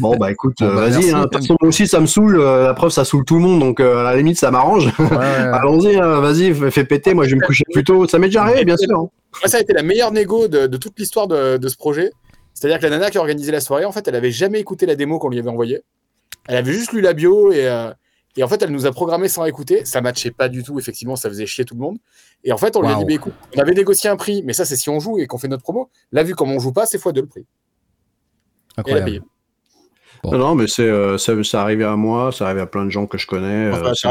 Bon bah écoute, vas-y, hein, parce que moi aussi ça me saoule, la preuve ça saoule tout le monde, donc à la limite ça m'arrange. Allons-y, vas-y, fais péter, moi je vais me coucher plus tôt, ça m'est déjà arrivé bien sûr. Hein. Ouais, ça a été la meilleure négo de toute l'histoire de ce projet, c'est-à-dire que la nana qui a organisé la soirée, en fait elle avait jamais écouté la démo qu'on lui avait envoyée, elle avait juste lu la bio et en fait elle nous a programmé sans écouter, ça matchait pas du tout, effectivement ça faisait chier tout le monde, et en fait on lui a dit, mais écoute, on avait négocié un prix, mais ça c'est si on joue et qu'on fait notre promo, là vu comme on joue pas, c'est x2 le prix. Incroyable. Et elle a payé. Bon. Non, mais c'est, ça arrive à moi, ça arrive à plein de gens que je connais. Enfin, c'est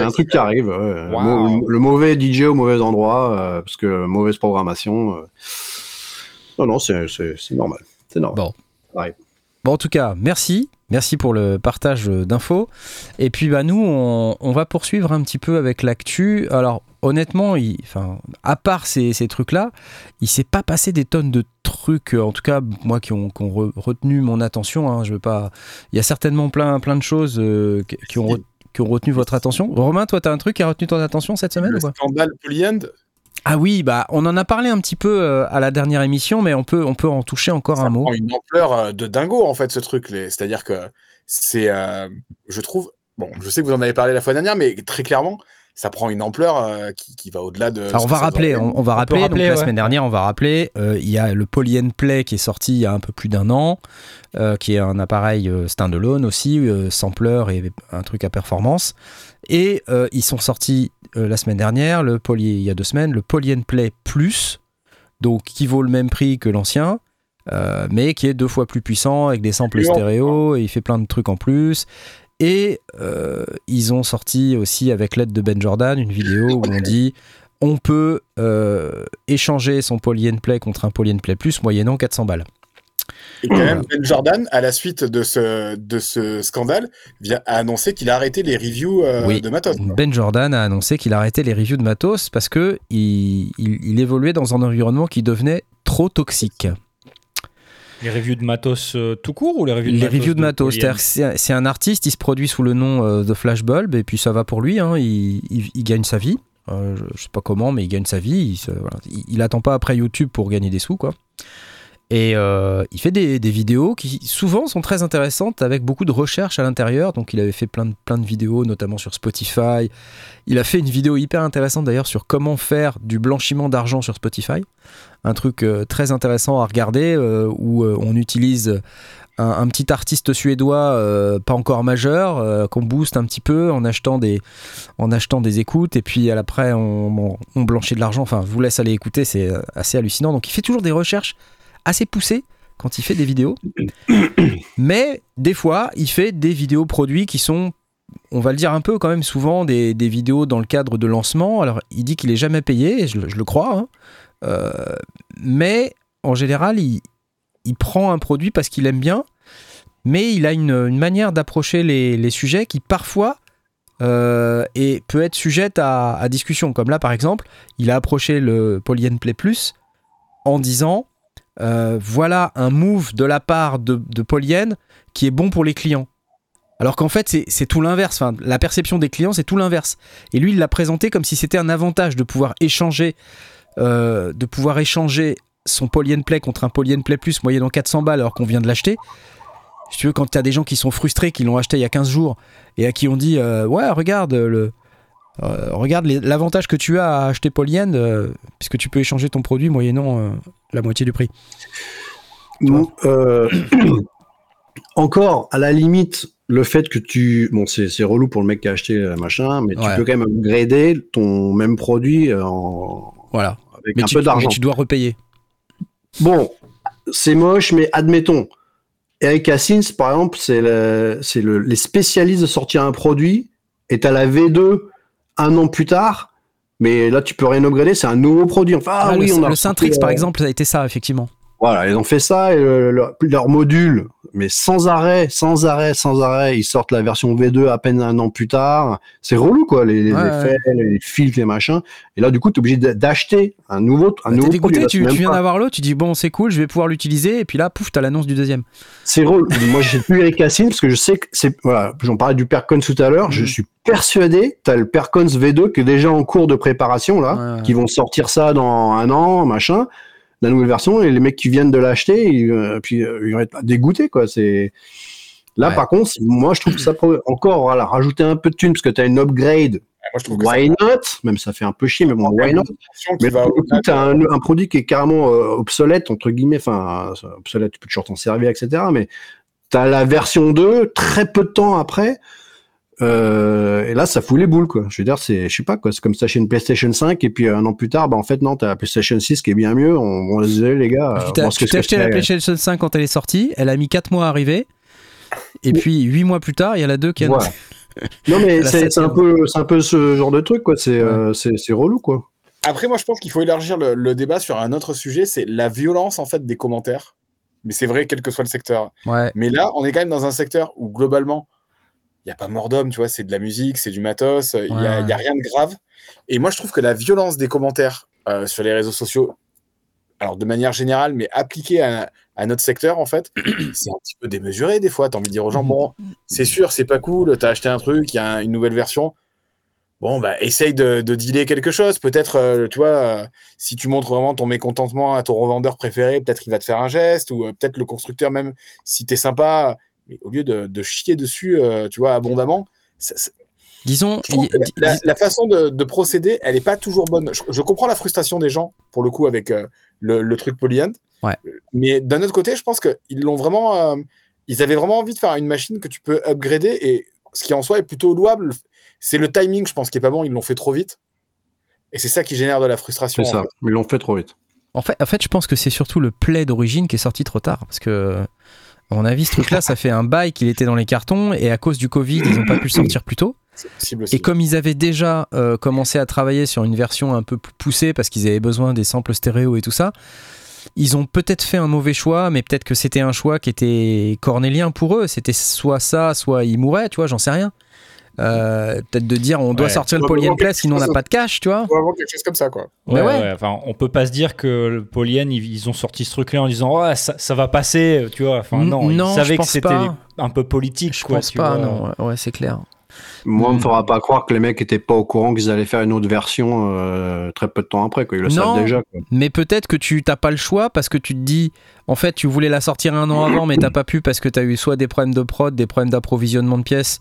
un truc qui arrive. Ouais. Wow. Le mauvais DJ au mauvais endroit, parce que mauvaise programmation. Non, c'est normal. C'est normal. Bon. Ouais. Bon, en tout cas, merci. Merci pour le partage d'infos. Et puis, bah, nous, on va poursuivre un petit peu avec l'actu. Alors, honnêtement, à part ces trucs-là, il ne s'est pas passé des tonnes de trucs, en tout cas, moi, qui ont retenu mon attention. Hein, je veux pas... Il y a certainement plein de choses qui ont retenu votre attention. Romain, toi, tu as un truc qui a retenu ton attention cette semaine? Le scandale Polyend. Ah oui, bah, on en a parlé un petit peu à la dernière émission, mais on peut en toucher encore un mot. Ça prend une ampleur de dingo, en fait, ce truc. C'est-à-dire que c'est... je trouve... Bon, je sais que vous en avez parlé la fois dernière, mais très clairement... ça prend une ampleur qui va au-delà de... Alors on va rappeler, la semaine dernière, on va rappeler, il y a le Polyend Play qui est sorti il y a un peu plus d'un an, qui est un appareil standalone aussi, sampler et un truc à performance. Et ils sont sortis la semaine dernière, il y a 2 semaines, le Polyend Play Plus, donc qui vaut le même prix que l'ancien, mais qui est 2 fois plus puissant, avec des samples stéréo, et il fait plein de trucs en plus... Et ils ont sorti aussi, avec l'aide de Ben Jordan, une vidéo où on dit on peut échanger son Polyend Play contre un Polyend Play Plus moyennant 400 balles. Et quand même, Ben Jordan, à la suite de ce scandale, a annoncé qu'il a arrêté les reviews de matos. Ben Jordan a annoncé qu'il a arrêté les reviews de matos parce que il évoluait dans un environnement qui devenait trop toxique. Les reviews de matos tout court ou les reviews de matos? Les reviews de matos, c'est-à-dire c'est un artiste, il se produit sous le nom de Flashbulb et puis ça va pour lui, hein, il gagne sa vie, je sais pas comment, mais il gagne sa vie, il attend pas après YouTube pour gagner des sous, quoi. Et il fait des vidéos qui souvent sont très intéressantes avec beaucoup de recherche à l'intérieur. Donc il avait fait plein de vidéos, notamment sur Spotify. Il a fait une vidéo hyper intéressante d'ailleurs sur comment faire du blanchiment d'argent sur Spotify. Un truc très intéressant à regarder où on utilise un petit artiste suédois pas encore majeur qu'on booste un petit peu en achetant des écoutes et puis après on blanchit de l'argent. Enfin, je vous laisse aller écouter, c'est assez hallucinant. Donc il fait toujours des recherches assez poussé quand il fait des vidéos, mais des fois il fait des vidéos produits qui sont, on va le dire un peu quand même souvent, des vidéos dans le cadre de lancement. Alors il dit qu'il est jamais payé, et je le crois, hein. Mais en général il prend un produit parce qu'il aime bien, mais il a une manière d'approcher les sujets qui parfois et peut être sujette à discussion, comme là par exemple il a approché le Polyend Play Plus en disant voilà un move de la part de Polyend qui est bon pour les clients, alors qu'en fait c'est tout l'inverse, enfin, la perception des clients c'est tout l'inverse, et lui il l'a présenté comme si c'était un avantage de pouvoir échanger son Polyend Play contre un Polyend Play Plus moyennant 400 balles alors qu'on vient de l'acheter. Si tu veux, quand t'as des gens qui sont frustrés, qui l'ont acheté il y a 15 jours et à qui on dit ouais regarde l'avantage que tu as à acheter Polyend puisque tu peux échanger ton produit moyennant la moitié du prix. Bon, encore à la limite, le fait que c'est relou pour le mec qui a acheté machin, mais ouais, tu peux quand même upgrader ton même produit avec un peu d'argent. Mais tu dois repayer. Bon, c'est moche, mais admettons. Erica Synths, par exemple, c'est les spécialistes de sortir un produit, et t'as la V2 un an plus tard, mais là tu peux rien upgrader, c'est un nouveau produit. Enfin, on a le Syntrix par exemple, ça a été ça effectivement. Voilà, ils ont fait ça, et leur module, mais sans arrêt, ils sortent la version V2 à peine un an plus tard. C'est relou quoi, les effets, les filtres, les machins. Et là du coup, t'es obligé d'acheter un nouveau produit. T'es dégoûté, tu viens d'avoir l'autre, tu dis bon c'est cool, je vais pouvoir l'utiliser, et puis là pouf, t'as l'annonce du deuxième. C'est relou. Moi j'ai plus Erica Synths parce que je sais que j'en parlais du Perkins tout à l'heure, je suis persuadé, t'as le Perkins V2 qui est déjà en cours de préparation là, qui vont sortir ça dans un an, machin. La nouvelle version, et les mecs qui viennent de l'acheter, ils vont être dégoûtés, quoi. C'est... Là, par contre, moi, je trouve que ça peut encore rajouter un peu de thunes, parce que tu as une upgrade. Moi, je trouve why not? Même ça fait un peu chier, mais bon, why not? Mais tu as un produit qui est carrément obsolète, entre guillemets. Enfin, obsolète, tu peux toujours t'en servir, etc. Mais tu as la version 2, très peu de temps après. Et là, ça fout les boules, quoi. Je veux dire, c'est, je sais pas, quoi. C'est comme si t'achètes une PlayStation 5 et puis un an plus tard, bah en fait, non, t'as la PlayStation 6 qui est bien mieux. On désolé, les gars. Tu t'es acheté la PlayStation 5 quand elle est sortie. Elle a mis 4 mois à arriver. Et puis 8 mois plus tard, il y a la 2 qui a. Voilà. Non, mais c'est un peu ce genre de truc, quoi. C'est relou, quoi. Après, moi, je pense qu'il faut élargir le débat sur un autre sujet. C'est la violence, en fait, des commentaires. Mais c'est vrai, quel que soit le secteur. Ouais. Mais là, on est quand même dans un secteur où, globalement, il n'y a pas mort d'homme, tu vois, c'est de la musique, c'est du matos, il n'y a rien de grave. Et moi, je trouve que la violence des commentaires sur les réseaux sociaux, alors de manière générale, mais appliquée à notre secteur, en fait, c'est un petit peu démesuré des fois. Tu as envie de dire aux gens, bon, c'est sûr, c'est pas cool, tu as acheté un truc, il y a une nouvelle version. Bon, bah, essaye de dealer quelque chose. Peut-être, tu vois, si tu montres vraiment ton mécontentement à ton revendeur préféré, peut-être il va te faire un geste, ou peut-être le constructeur, même si tu es sympa, mais au lieu de chier dessus, tu vois, abondamment, disons, la façon de procéder, elle n'est pas toujours bonne. Je comprends la frustration des gens, pour le coup, avec le truc Polyend. Ouais. Mais d'un autre côté, je pense qu'ils l'ont vraiment, ils avaient vraiment envie de faire une machine que tu peux upgrader, et ce qui en soi est plutôt louable. C'est le timing, je pense, qui n'est pas bon. Ils l'ont fait trop vite. Et c'est ça qui génère de la frustration. C'est ça, ils l'ont fait trop vite. En fait, je pense que c'est surtout le play d'origine qui est sorti trop tard, parce que à mon avis, ce truc-là, ça fait un bail qu'il était dans les cartons, et à cause du Covid, ils n'ont pas pu le sortir plus tôt. Et comme ils avaient déjà commencé à travailler sur une version un peu plus poussée, parce qu'ils avaient besoin des samples stéréo et tout ça, ils ont peut-être fait un mauvais choix, mais peut-être que c'était un choix qui était cornélien pour eux. C'était soit ça, soit ils mouraient, tu vois, j'en sais rien. Peut-être de dire on doit sortir le Polyend Play sinon on n'a pas de cash, tu vois, vraiment quelque chose comme ça, quoi. Ouais. Enfin, on peut pas se dire que le Polyend ils ont sorti ce truc là en disant oh, ça va passer, tu vois, enfin non, ils savaient que c'était pas un peu politique, je quoi, pense tu pas vois. Non, ouais, c'est clair. Moi, on me fera pas croire que les mecs étaient pas au courant qu'ils allaient faire une autre version très peu de temps après, quoi. Ils le savent déjà, quoi. Mais peut-être que tu t'as pas le choix parce que tu te dis, en fait, tu voulais la sortir un an avant, mais t'as pas pu parce que t'as eu soit des problèmes de prod, des problèmes d'approvisionnement de pièces,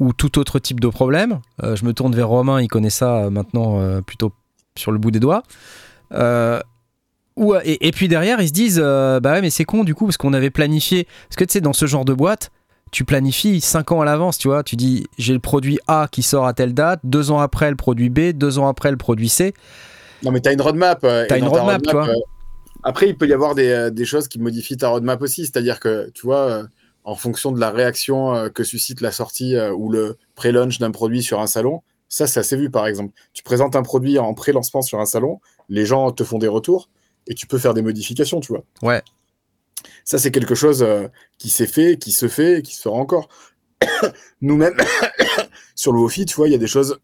ou tout autre type de problème. Je me tourne vers Romain, il connaît ça maintenant plutôt sur le bout des doigts. Et puis derrière, ils se disent bah ouais, mais c'est con du coup, parce qu'on avait planifié. Parce que tu sais, dans ce genre de boîte, tu planifies 5 ans à l'avance, tu vois. Tu dis j'ai le produit A qui sort à telle date, 2 ans après le produit B, 2 ans après le produit C. Non, mais t'as une roadmap. T'as une roadmap, tu vois. Après, il peut y avoir des choses qui modifient ta roadmap aussi. C'est-à-dire que, tu vois, en fonction de la réaction que suscite la sortie ou le pré-launch d'un produit sur un salon, ça, c'est assez vu, par exemple. Tu présentes un produit en pré-lancement sur un salon, les gens te font des retours et tu peux faire des modifications, tu vois. Ouais. Ça, c'est quelque chose qui s'est fait, qui se fait et qui se fera encore. Nous-mêmes, sur le Wofi, tu vois, il y a des choses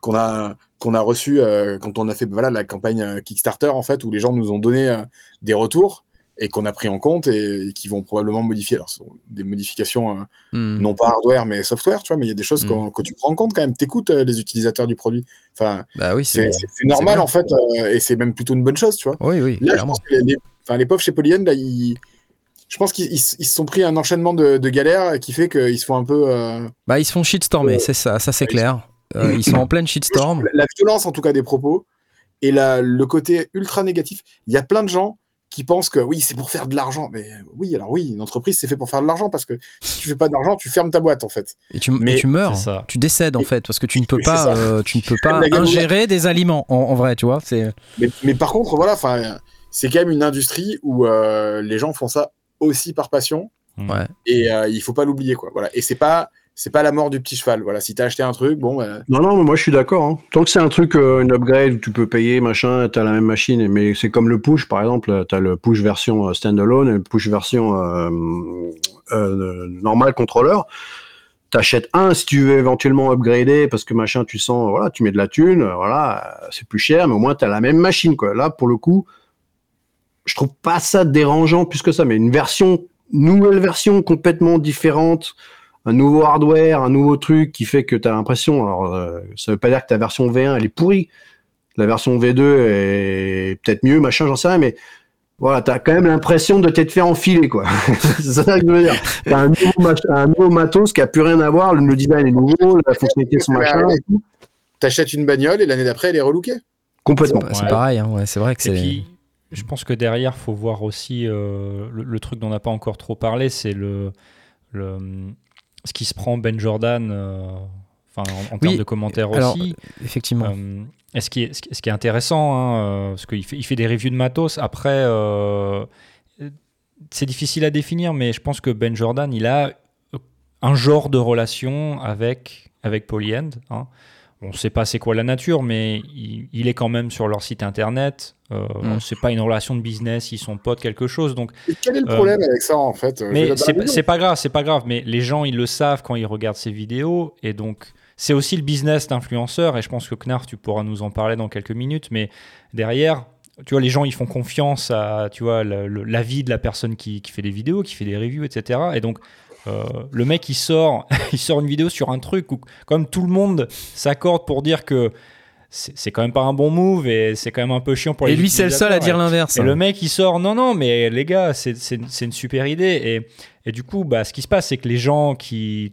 qu'on a reçues quand on a fait la campagne Kickstarter, en fait, où les gens nous ont donné des retours et qu'on a pris en compte et qui vont probablement modifier. Alors, ce sont des modifications non pas hardware mais software, tu vois, mais il y a des choses que tu prends en compte quand même, t'écoutes les utilisateurs du produit. Enfin, bah oui, c'est normal, c'est en fait, et c'est même plutôt une bonne chose, tu vois. Oui, là, clairement. Je pense que les pauvres chez Polyend, là, je pense qu'ils se sont pris un enchaînement de galères qui fait qu'ils se font un peu... ils se font shitstormer, c'est ça c'est clair. Ils sont en pleine shitstorm. La violence, en tout cas, des propos, et le côté ultra négatif. Il y a plein de gens qui pensent que oui, c'est pour faire de l'argent. Mais oui, alors oui, une entreprise, c'est fait pour faire de l'argent, parce que si tu fais pas d'argent, tu fermes ta boîte, en fait. Et tu meurs, tu décèdes, en fait, parce que tu ne peux pas ingérer des aliments, en vrai, tu vois. Mais par contre, voilà, c'est quand même une industrie où les gens font ça aussi par passion. Ouais. Et il faut pas l'oublier, quoi. Voilà. Et c'est pas la mort du petit cheval. Voilà, si t'as acheté un truc, bon... Non, moi je suis d'accord. Hein. Tant que c'est un truc, une upgrade, où tu peux payer, machin, t'as la même machine, mais c'est comme le push, par exemple, t'as le push version standalone et le push version normal contrôleur. T'achètes un si tu veux éventuellement upgrader parce que machin, tu sens, voilà, tu mets de la thune, voilà, c'est plus cher, mais au moins t'as la même machine, quoi. Là, pour le coup, je trouve pas ça dérangeant plus que ça, mais une nouvelle version complètement différente, un nouveau hardware, un nouveau truc qui fait que tu as l'impression... Alors, ça veut pas dire que ta version V1, elle est pourrie. La version V2 est peut-être mieux, machin, j'en sais rien, mais voilà, tu as quand même l'impression de t'être fait enfiler, quoi. C'est ça que je veux dire. Tu as un nouveau matos qui a plus rien à voir, le design est nouveau, la fonctionnalité son machin. Tu achètes une bagnole et l'année d'après, elle est relookée. Complètement. C'est pareil, hein, ouais, c'est vrai que c'est... Puis, je pense que derrière, il faut voir aussi le truc dont on n'a pas encore trop parlé, c'est le ce qui se prend Ben Jordan en termes de commentaires alors, aussi. Effectivement. Et ce qui est intéressant, parce qu'il fait des reviews de matos. Après, c'est difficile à définir, mais je pense que Ben Jordan, il a un genre de relation avec Polyend. Hein. On ne sait pas c'est quoi la nature, mais il est quand même sur leur site internet. C'est pas une relation de business, ils sont potes, quelque chose. Donc, et quel est le problème avec ça, en fait? Mais c'est pas grave. Mais les gens, ils le savent quand ils regardent ces vidéos. Et donc, c'est aussi le business d'influenceurs. Et je pense que Knarf, tu pourras nous en parler dans quelques minutes. Mais derrière, tu vois, les gens, ils font confiance à, tu vois, l'avis de la personne qui fait des vidéos, qui fait des reviews, etc. Et donc, le mec il sort une vidéo sur un truc où comme tout le monde s'accorde pour dire que c'est quand même pas un bon move et c'est quand même un peu chiant pour les utilisateurs. Et lui c'est le seul à dire l'inverse. Et le mec il sort non mais les gars c'est une super idée et du coup bah ce qui se passe c'est que les gens qui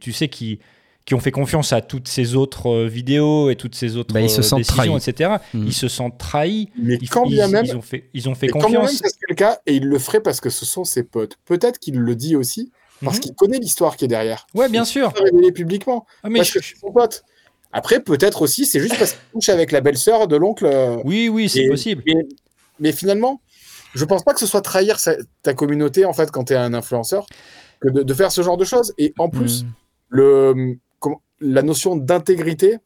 ont fait confiance à toutes ces autres vidéos et toutes ces autres décisions, etc. Ils se sentent trahis. Mais quand bien même... Ils ont fait confiance. Quand même c'est le cas et ils le feraient parce que ce sont ses potes. Peut-être qu'il le dit aussi parce qu'il connaît l'histoire qui est derrière. Ouais, bien sûr. Il révélé publiquement. Ah, mais parce que je suis son pote. Après, peut-être aussi, c'est juste parce qu'il couche avec la belle-sœur de l'oncle. Oui, c'est possible. Mais finalement, je pense pas que ce soit trahir ta communauté en fait quand t'es un influenceur que de faire ce genre de choses. Et en plus, la notion d'intégrité.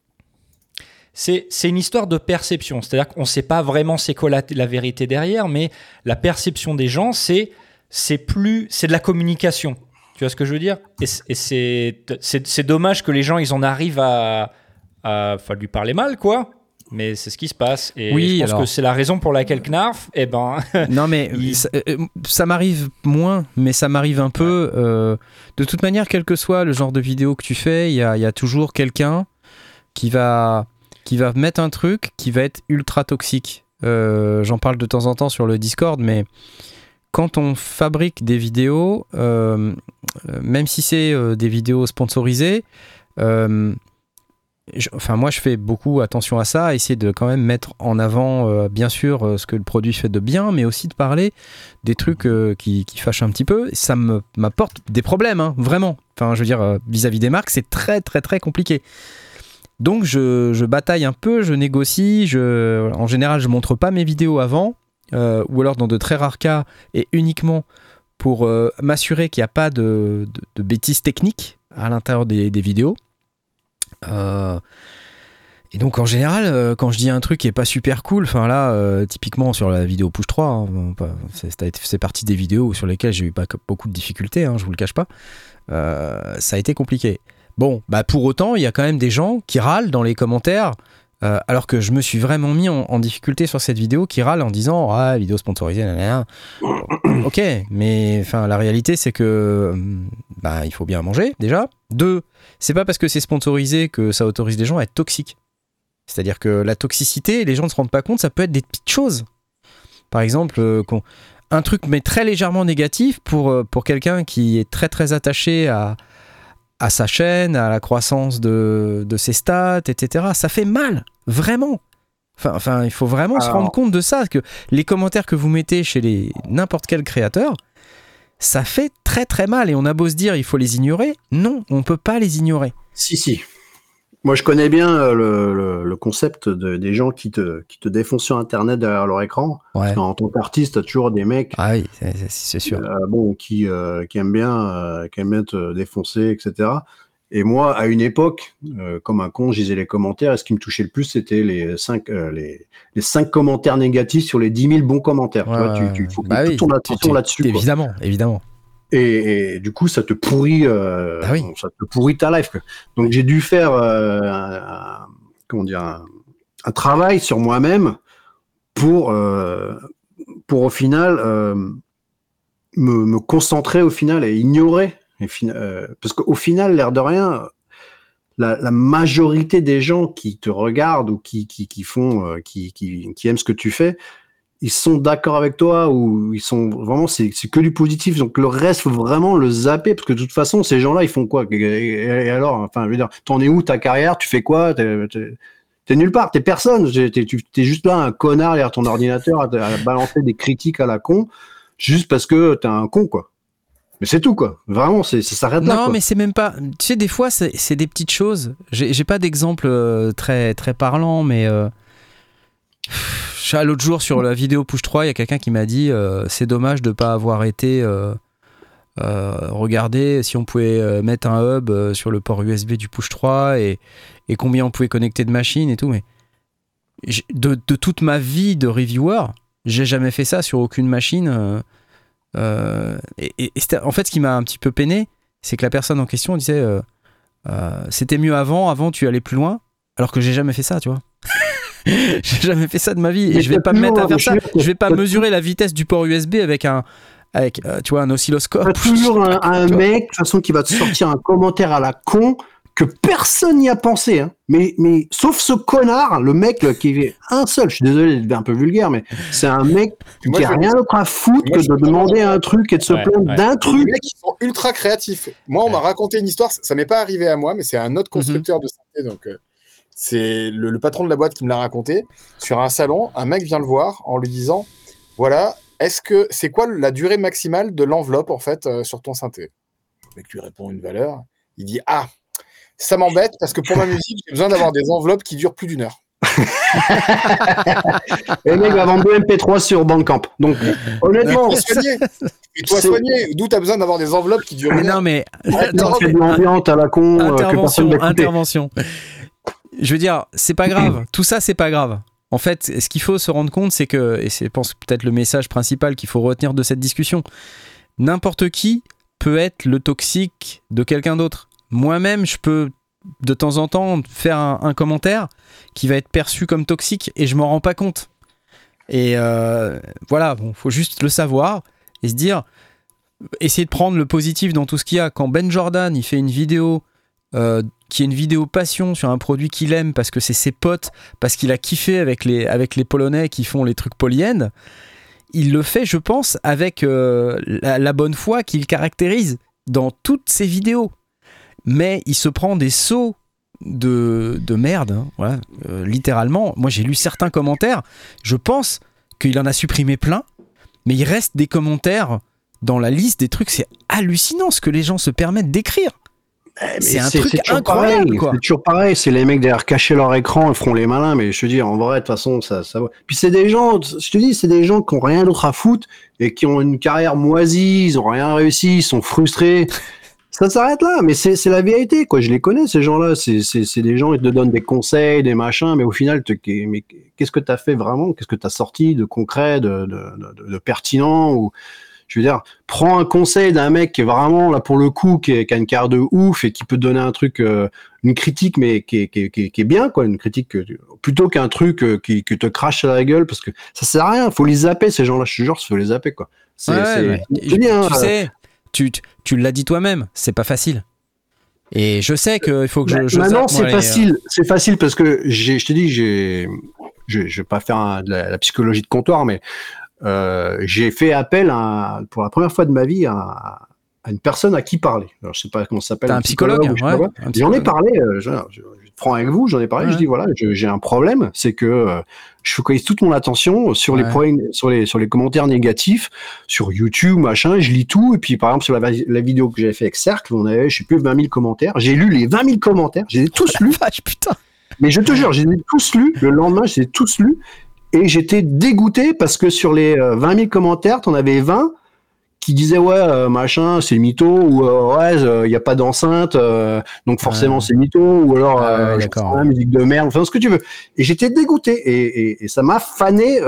C'est une histoire de perception. C'est-à-dire qu'on sait pas vraiment c'est quoi la vérité derrière, mais la perception des gens, c'est de la communication. Tu vois ce que je veux dire ? Et c'est dommage que les gens, ils en arrivent à lui parler mal, quoi. Mais c'est ce qui se passe. Et oui, je pense que c'est la raison pour laquelle Knarf, non, mais ça m'arrive moins, mais ça m'arrive un peu. De toute manière, quel que soit le genre de vidéo que tu fais, il y a toujours quelqu'un qui va mettre un truc qui va être ultra toxique. J'en parle de temps en temps sur le Discord, mais... Quand on fabrique des vidéos, même si c'est des vidéos sponsorisées, moi je fais beaucoup attention à ça, essayer de quand même mettre en avant, bien sûr, ce que le produit fait de bien, mais aussi de parler des trucs qui fâchent un petit peu. Ça m'apporte des problèmes, hein, vraiment. Enfin, je veux dire, vis-à-vis des marques, c'est très très très compliqué. Donc je bataille un peu, je négocie, en général je montre pas mes vidéos avant. Ou alors dans de très rares cas et uniquement pour m'assurer qu'il n'y a pas de bêtises techniques à l'intérieur des vidéos et donc en général quand je dis un truc qui n'est pas super cool, enfin là typiquement sur la vidéo Push 3 hein, c'est parti des vidéos sur lesquelles j'ai eu pas beaucoup de difficultés, hein, je vous le cache pas, ça a été compliqué. Bon, bah pour autant il y a quand même des gens qui râlent dans les commentaires. Alors que je me suis vraiment mis en difficulté sur cette vidéo qui râle en disant « Ah, vidéo sponsorisée, nanana. » Ok, mais la réalité, c'est que il faut bien manger, déjà. 2, c'est pas parce que c'est sponsorisé que ça autorise les gens à être toxiques. C'est-à-dire que la toxicité, les gens ne se rendent pas compte, ça peut être des petites choses. Par exemple, un truc mais très légèrement négatif pour quelqu'un qui est très très attaché à sa chaîne, à la croissance de ses stats, etc. Ça fait mal, vraiment. Enfin, il faut vraiment se rendre compte de ça, que les commentaires que vous mettez chez n'importe quel créateur, ça fait très très mal. Et on a beau se dire, il faut les ignorer. Non, on ne peut pas les ignorer. Si. Moi, je connais bien le concept des gens qui te défoncent sur Internet derrière leur écran. Ouais. En tant qu'artiste, tu as toujours des mecs c'est sûr. Qui aiment bien te défoncer, etc. Et moi, à une époque, comme un con, je lisais les commentaires et ce qui me touchait le plus, c'était les 5 commentaires négatifs sur les 10 000 bons commentaires. Ouais, tu faut que tu tournes l'attention là-dessus. Évidemment. Et du coup, ça te pourrit, ça te pourrit ta life. Donc, j'ai dû faire un travail sur moi-même pour au final me concentrer au final et ignorer. Parce qu'au final, l'air de rien, la majorité des gens qui te regardent ou qui aiment ce que tu fais, ils sont d'accord avec toi ou ils sont vraiment c'est que du positif, donc le reste faut vraiment le zapper parce que de toute façon ces gens là ils font quoi et alors je veux dire t'en es où ta carrière, tu fais quoi, t'es nulle part, t'es personne, t'es juste là un connard derrière ton ordinateur à balancer des critiques à la con juste parce que t'es un con quoi. Mais c'est tout, quoi. Vraiment, ça s'arrête là. Non, mais c'est même pas. Tu sais, des fois, c'est des petites choses. J'ai pas d'exemple très, très parlant, mais. L'autre jour, sur la vidéo Push 3, il y a quelqu'un qui m'a dit c'est dommage de ne pas avoir été. Regarder si on pouvait mettre un hub sur le port USB du Push 3 et combien on pouvait connecter de machines et tout. Mais de toute ma vie de reviewer, j'ai jamais fait ça sur aucune machine. En fait, ce qui m'a un petit peu peiné, c'est que la personne en question disait c'était mieux avant tu allais plus loin, alors que j'ai jamais fait ça, tu vois. J'ai jamais fait ça de ma vie et je vais pas me mettre à faire ça. Je vais pas mesurer la vitesse du port USB avec tu vois, un oscilloscope. T'as toujours un mec de toute façon qui va te sortir un commentaire à la con que personne n'y a pensé, hein. Mais sauf ce connard, le mec là, qui est un seul, je suis désolé d'être un peu vulgaire, mais c'est un mec qui a rien d'autre à foutre que de demander un truc et de se plaindre d'un truc. Les mecs qui sont ultra créatifs. Moi, on m'a raconté une histoire, ça m'est pas arrivé à moi, mais c'est un autre constructeur de synthé, donc c'est le patron de la boîte qui me l'a raconté. Sur un salon, un mec vient le voir en lui disant « Voilà, est-ce que c'est quoi la durée maximale de l'enveloppe en fait sur ton synthé ?» Le mec lui répond une valeur. Il dit « Ah, ça m'embête parce que pour ma musique, j'ai besoin d'avoir des enveloppes qui durent plus d'une heure. » Et le mec va vendre 2 MP3 sur Bandcamp. Donc honnêtement, soigner, d'où t'as besoin d'avoir des enveloppes qui durent une heure. Non mais... C'est de l'ambiance à la con que personne n'a écouté. Intervention. Je veux dire, c'est pas grave. Tout ça, c'est pas grave. En fait, ce qu'il faut se rendre compte, c'est que, et c'est, je pense, peut-être le message principal qu'il faut retenir de cette discussion, n'importe qui peut être le toxique de quelqu'un d'autre. Moi-même, je peux, de temps en temps, faire un commentaire qui va être perçu comme toxique et je m'en rends pas compte. Et voilà, bon, faut juste le savoir et se dire, essayer de prendre le positif dans tout ce qu'il y a. Quand Ben Jordan, il fait une vidéo... qui est une vidéo passion sur un produit qu'il aime parce que c'est ses potes, parce qu'il a kiffé avec les Polonais qui font les trucs Polyend, il le fait, je pense, avec la bonne foi qu'il caractérise dans toutes ses vidéos. Mais il se prend des sauts de merde, hein, voilà, littéralement. Moi, j'ai lu certains commentaires, je pense qu'il en a supprimé plein, mais il reste des commentaires dans la liste des trucs. C'est hallucinant ce que les gens se permettent d'écrire. Mais c'est un truc incroyable, pareil, quoi. C'est toujours pareil, c'est les mecs derrière cacher leur écran, ils feront les malins, mais je te dis, en vrai, de toute façon, ça va. Puis c'est des gens, je te dis, c'est des gens qui ont rien d'autre à foutre et qui ont une carrière moisie, ils ont rien réussi, ils sont frustrés. Ça s'arrête là, mais c'est la vérité, quoi. Je les connais, ces gens-là. C'est des gens qui te donnent des conseils, des machins, mais au final, mais qu'est-ce que t'as fait vraiment? Qu'est-ce que t'as sorti de concret, de pertinent ou... Je veux dire, prends un conseil d'un mec qui est vraiment, là, pour le coup, qui a une carrière de ouf et qui peut te donner un truc, une critique, mais qui est bien, quoi, une critique, plutôt qu'un truc qui te crache à la gueule, parce que ça sert à rien, faut les zapper, ces gens-là, je te jure, faut les zapper, quoi. C'est bien, tu sais, tu l'as dit toi-même, c'est pas facile. Et je sais qu'il faut que je zappe. Maintenant, c'est facile parce que je te dis, je vais pas faire de la psychologie de comptoir, mais j'ai fait appel pour la première fois de ma vie à une personne à qui parler. Alors, je sais pas comment ça s'appelle. T'as un psychologue, ouais, un psychologue. J'en ai parlé, je prends avec vous, j'en ai parlé, ouais. Je dis voilà, j'ai un problème, c'est que je focalise toute mon attention sur les problèmes, sur les commentaires négatifs, sur YouTube, machin, je lis tout, et puis par exemple sur la vidéo que j'avais fait avec Cercle, on avait, je sais plus, 20 000 commentaires, j'ai lu les 20 000 commentaires, je les ai tous lus. Vache, putain. Mais je te jure, je les ai tous lus, le lendemain, je les ai tous lus. Et j'étais dégoûté parce que sur les 20 000 commentaires, t'en avais 20 qui disaient « Ouais, machin, c'est mytho » ou « Ouais, il n'y a pas d'enceinte, donc forcément c'est mytho » ou alors « Je prends la musique de merde », enfin ce que tu veux. Et j'étais dégoûté et ça m'a fané,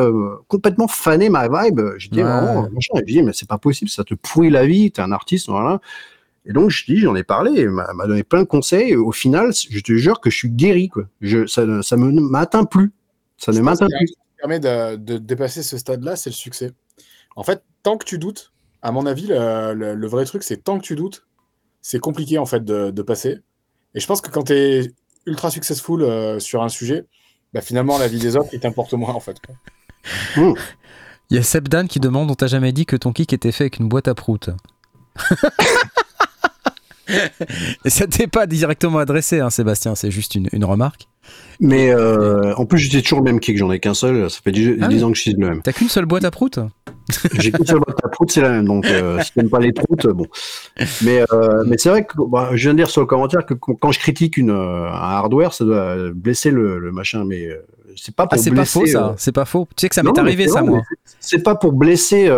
complètement fané ma vibe. J'ai dit « Vraiment, machin ». J'ai dit « Mais c'est pas possible, ça te pourrit la vie, t'es un artiste, voilà ». Et donc, j'en ai parlé, il m'a donné plein de conseils. Au final, je te jure que je suis guéri, quoi. Ça ne m'atteint plus. Ça ne m'atteint plus. Permet de dépasser ce stade-là, c'est le succès. En fait, tant que tu doutes, à mon avis, le vrai truc, c'est tant que tu doutes, c'est compliqué en fait de passer. Et je pense que quand tu es ultra successful sur un sujet, bah, finalement, la vie des autres, il t'importe moins en fait. Mmh. Il y a Seb Dan qui demande, on t'a jamais dit que ton kick était fait avec une boîte à proutes. Et ça t'est pas directement adressé, hein, Sébastien, c'est juste une remarque. Mais en plus, j'utilise toujours le même kick, j'en ai qu'un seul, ça fait 10 ans que je suis le même. T'as qu'une seule boîte à proutes? J'ai qu'une seule boîte à proutes, c'est la même, donc si t'aimes pas les proutes, bon. Mais c'est vrai que je viens de dire sur le commentaire que quand je critique un hardware, ça doit blesser le machin, mais c'est pas pour blesser... C'est pas faux. Tu sais que ça m'est arrivé, ça, moi. C'est pas pour blesser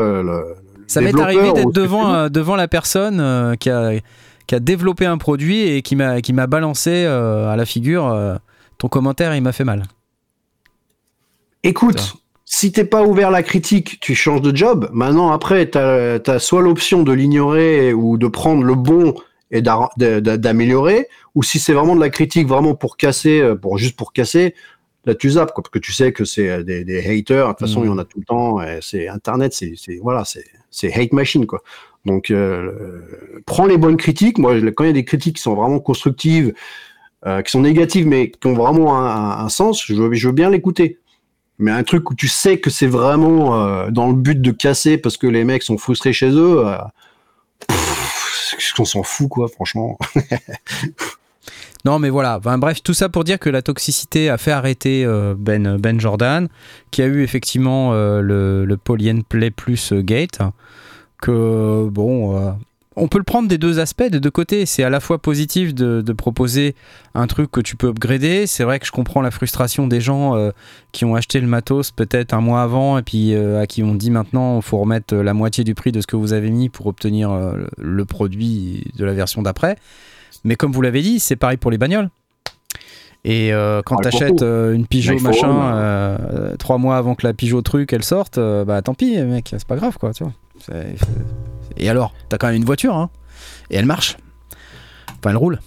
Ça m'est arrivé d'être devant la personne qui a développé un produit et qui m'a balancé à la figure... Ton commentaire, il m'a fait mal. Écoute, si t'es pas ouvert à la critique, tu changes de job. Maintenant, après, t'as soit l'option de l'ignorer ou de prendre le bon et d'améliorer. Ou si c'est vraiment de la critique, vraiment pour casser, juste pour casser, là tu zappes, quoi, parce que tu sais que c'est des haters. De toute façon, il y en a tout le temps. C'est Internet, c'est hate machine, quoi. Donc, prends les bonnes critiques. Moi, quand il y a des critiques qui sont vraiment constructives, qui sont négatives mais qui ont vraiment un sens, je veux bien l'écouter. Mais un truc où tu sais que c'est vraiment dans le but de casser parce que les mecs sont frustrés chez eux, on s'en fout, quoi, franchement. Non mais voilà, bref, tout ça pour dire que la toxicité a fait arrêter Ben Jordan, qui a eu effectivement le Polyend Play Plus Gate, que bon... On peut le prendre des deux aspects, des deux côtés. C'est à la fois positif de proposer un truc que tu peux upgrader. C'est vrai que je comprends la frustration des gens qui ont acheté le matos peut-être un mois avant et puis à qui on dit maintenant il faut remettre la moitié du prix de ce que vous avez mis pour obtenir le produit de la version d'après. Mais comme vous l'avez dit, c'est pareil pour les bagnoles. Et quand t'achètes une Peugeot machin 3 mois avant que la Peugeot truc elle sorte, bah tant pis mec, c'est pas grave, quoi, tu vois. Et alors, t'as quand même une voiture, hein, et elle marche. Enfin, elle roule.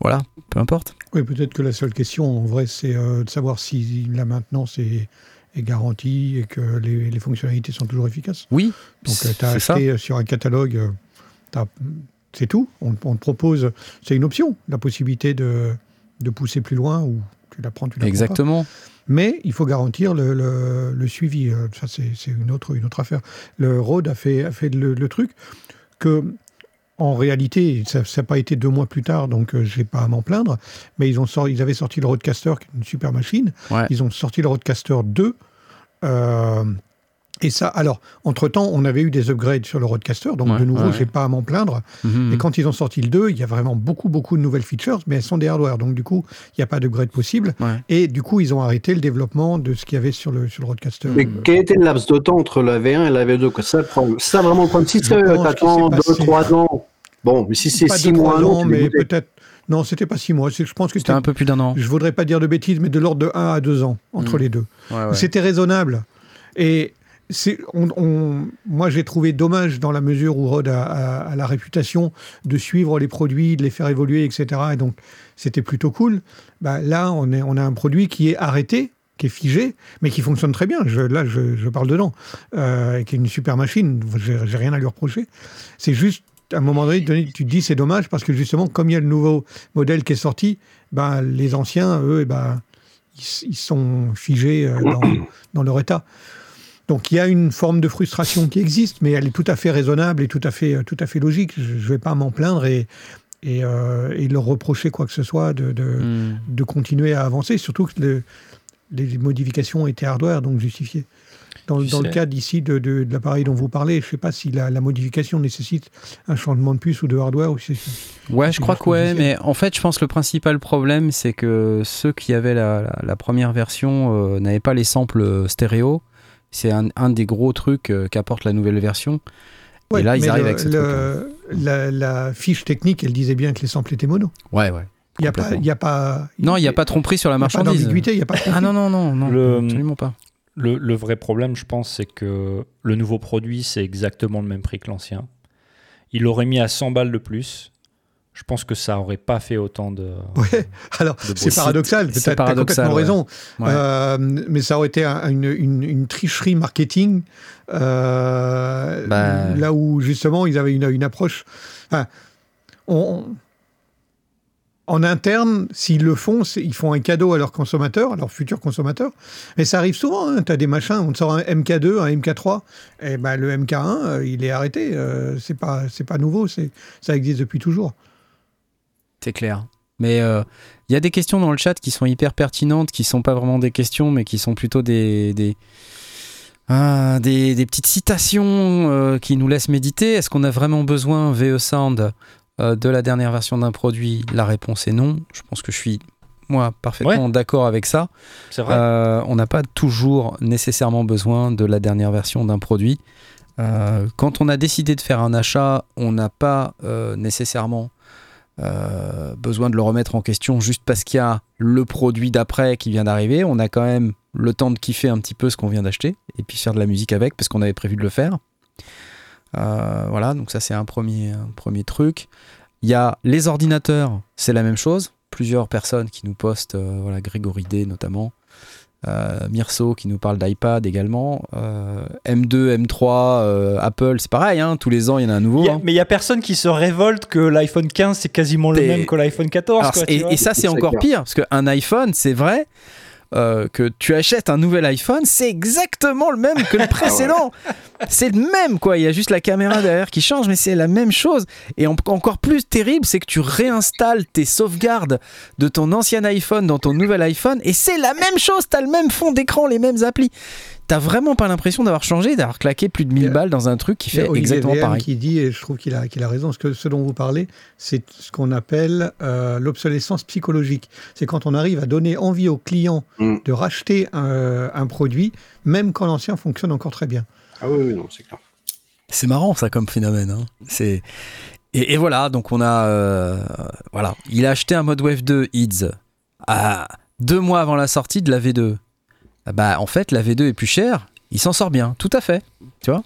Voilà, peu importe. Oui, peut-être que la seule question, en vrai, c'est de savoir si la maintenance est garantie et que les fonctionnalités sont toujours efficaces. Oui, donc, t'as acheté sur un catalogue, c'est tout. On te propose, c'est une option, la possibilité de pousser plus loin ou tu la prends, tu la prends pas. Exactement. Mais il faut garantir le suivi. Ça, c'est une autre affaire. Le Rode a fait le truc que, en réalité, ça n'a pas été 2 mois plus tard, donc je n'ai pas à m'en plaindre. Mais ils avaient sorti le Rodecaster, qui est une super machine. Ouais. Ils ont sorti le Rodecaster 2. Et ça, alors, entre-temps, on avait eu des upgrades sur le Rodecaster, donc de nouveau, j'ai pas à m'en plaindre. Mm-hmm. Et quand ils ont sorti le 2, il y a vraiment beaucoup, beaucoup de nouvelles features, mais elles sont des hardware, donc du coup, il n'y a pas d'upgrade possible. Ouais. Et du coup, ils ont arrêté le développement de ce qu'il y avait sur le Rodecaster. Mais quel était le laps de temps entre la V1 et la V2, quoi? Ça, vraiment, quand si t'attends 2-3 ans, bon, mais si c'est 6 mois, non, mais peut-être... Non, c'était pas 6 mois. Je pense que c'était un peu plus d'un an. Je voudrais pas dire de bêtises, mais de l'ordre de 1 à 2 ans, entre les deux. Ouais, ouais. C'était raisonnable. Et... Moi, j'ai trouvé dommage dans la mesure où Rode a la réputation de suivre les produits, de les faire évoluer, etc. Et donc, c'était plutôt cool. Bah, là, on a un produit qui est arrêté, qui est figé, mais qui fonctionne très bien. Je parle dedans. Qui est une super machine. J'ai rien à lui reprocher. C'est juste, à un moment donné, tu te dis c'est dommage parce que justement, comme il y a le nouveau modèle qui est sorti, bah, les anciens, eux, bah, ils sont figés dans leur état. Donc il y a une forme de frustration qui existe, mais elle est tout à fait raisonnable et tout à fait logique. Je ne vais pas m'en plaindre et leur reprocher quoi que ce soit de continuer à avancer, surtout que les modifications étaient hardware, donc justifiées. Dans le cas d'ici de l'appareil dont vous parlez, je ne sais pas si la modification nécessite un changement de puce ou de hardware. Ou ouais, je crois que ouais, mais en fait, je pense que le principal problème, c'est que ceux qui avaient la première version n'avaient pas les samples stéréo. C'est un des gros trucs qu'apporte la nouvelle version. Ouais, et là, ils arrivent avec cette la fiche technique, elle disait bien que les samples étaient mono. Ouais, ouais. Il n'y a pas tromperie sur la marchandise. Il n'y a pas d'ambiguïté. Ah non, absolument pas. Le vrai problème, je pense, c'est que le nouveau produit, c'est exactement le même prix que l'ancien. Il l'aurait mis à 100 balles de plus. Je pense que ça n'aurait pas fait autant de... Ouais, alors c'est paradoxal, peut-être tu as complètement raison, ouais. Mais ça aurait été une tricherie marketing, là où justement ils avaient une approche... Enfin, en interne, s'ils le font, ils font un cadeau à leurs consommateurs, à leurs futurs consommateurs. Et ça arrive souvent, hein, tu as des machins, on te sort un MK2, un MK3, et ben, le MK1, il est arrêté, c'est pas nouveau, ça existe depuis toujours. C'est clair. Mais il y a des questions dans le chat qui sont hyper pertinentes, qui sont pas vraiment des questions, mais qui sont plutôt des petites citations qui nous laissent méditer. Est-ce qu'on a vraiment besoin, VE Sound, de la dernière version d'un produit? La réponse est non. Je pense que je suis, moi, parfaitement d'accord avec ça. C'est vrai. On n'a pas toujours nécessairement besoin de la dernière version d'un produit. Quand on a décidé de faire un achat, on n'a pas nécessairement besoin de le remettre en question juste parce qu'il y a le produit d'après qui vient d'arriver. On a quand même le temps de kiffer un petit peu ce qu'on vient d'acheter et puis faire de la musique avec, parce qu'on avait prévu de le faire. Voilà, donc ça c'est un premier truc. Il y a les ordinateurs, c'est la même chose. Plusieurs personnes qui nous postent, voilà, Grégory D notamment, Mirso qui nous parle d'iPad également, M2, M3, Apple, c'est pareil, hein, tous les ans il y en a un nouveau. Mais il n'y a personne qui se révolte que l'iPhone 15 c'est quasiment le même que l'iPhone 14. Alors, quoi, et ça c'est encore pire, parce qu'un iPhone, c'est vrai que tu achètes un nouvel iPhone, c'est exactement le même que le précédent. C'est le même, quoi, il y a juste la caméra derrière qui change, mais c'est la même chose. Et encore plus terrible, c'est que tu réinstalles tes sauvegardes de ton ancien iPhone dans ton nouvel iPhone et c'est la même chose, t'as le même fond d'écran, les mêmes applis. T'as vraiment pas l'impression d'avoir changé, d'avoir claqué plus de 1000 balles dans un truc qui fait exactement VM pareil. Qui dit, et je trouve qu'il a raison, parce que ce dont vous parlez, c'est ce qu'on appelle l'obsolescence psychologique. C'est quand on arrive à donner envie aux clients de racheter un produit, même quand l'ancien fonctionne encore très bien. Ah oui, non, c'est clair. C'est marrant ça comme phénomène. Hein. C'est... Et voilà, donc on a... voilà, il a acheté un ModWave 2 Hits 2 mois avant la sortie de la V2. Bah, en fait, la V2 est plus chère, il s'en sort bien, tout à fait, tu vois.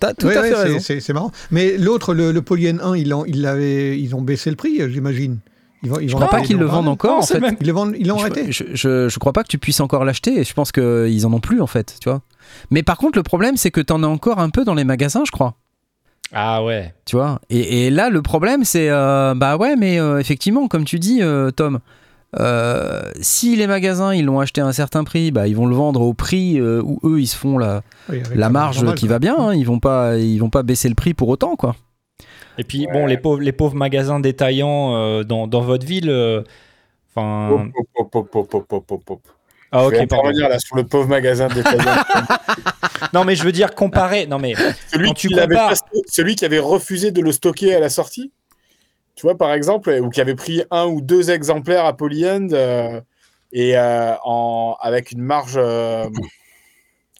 T'as tout à fait raison. C'est marrant. Mais l'autre, le Polyend 1, ils ont baissé le prix, j'imagine. Je ne crois pas qu'ils le vendent encore, en fait. Ils l'ont arrêté. Je ne crois pas que tu puisses encore l'acheter, et je pense qu'ils n'en ont plus, en fait, tu vois. Mais par contre, le problème, c'est que tu en as encore un peu dans les magasins, je crois. Ah ouais. Tu vois, et là, le problème, c'est... bah ouais, mais effectivement, comme tu dis, Tom... si les magasins ils l'ont acheté à un certain prix, bah, ils vont le vendre au prix où eux ils se font la marge normal, qui va bien, hein. Ils vont pas baisser le prix pour autant, quoi. Et puis bon, les pauvres magasins détaillants dans votre ville, enfin. Ah, je vais revenir là sur le pauvre magasin détaillant. Non mais je veux dire comparer. Non mais celui qui avait refusé de le stocker à la sortie. Tu vois, par exemple, ou qui avait pris 1 ou 2 exemplaires à Polyend avec une marge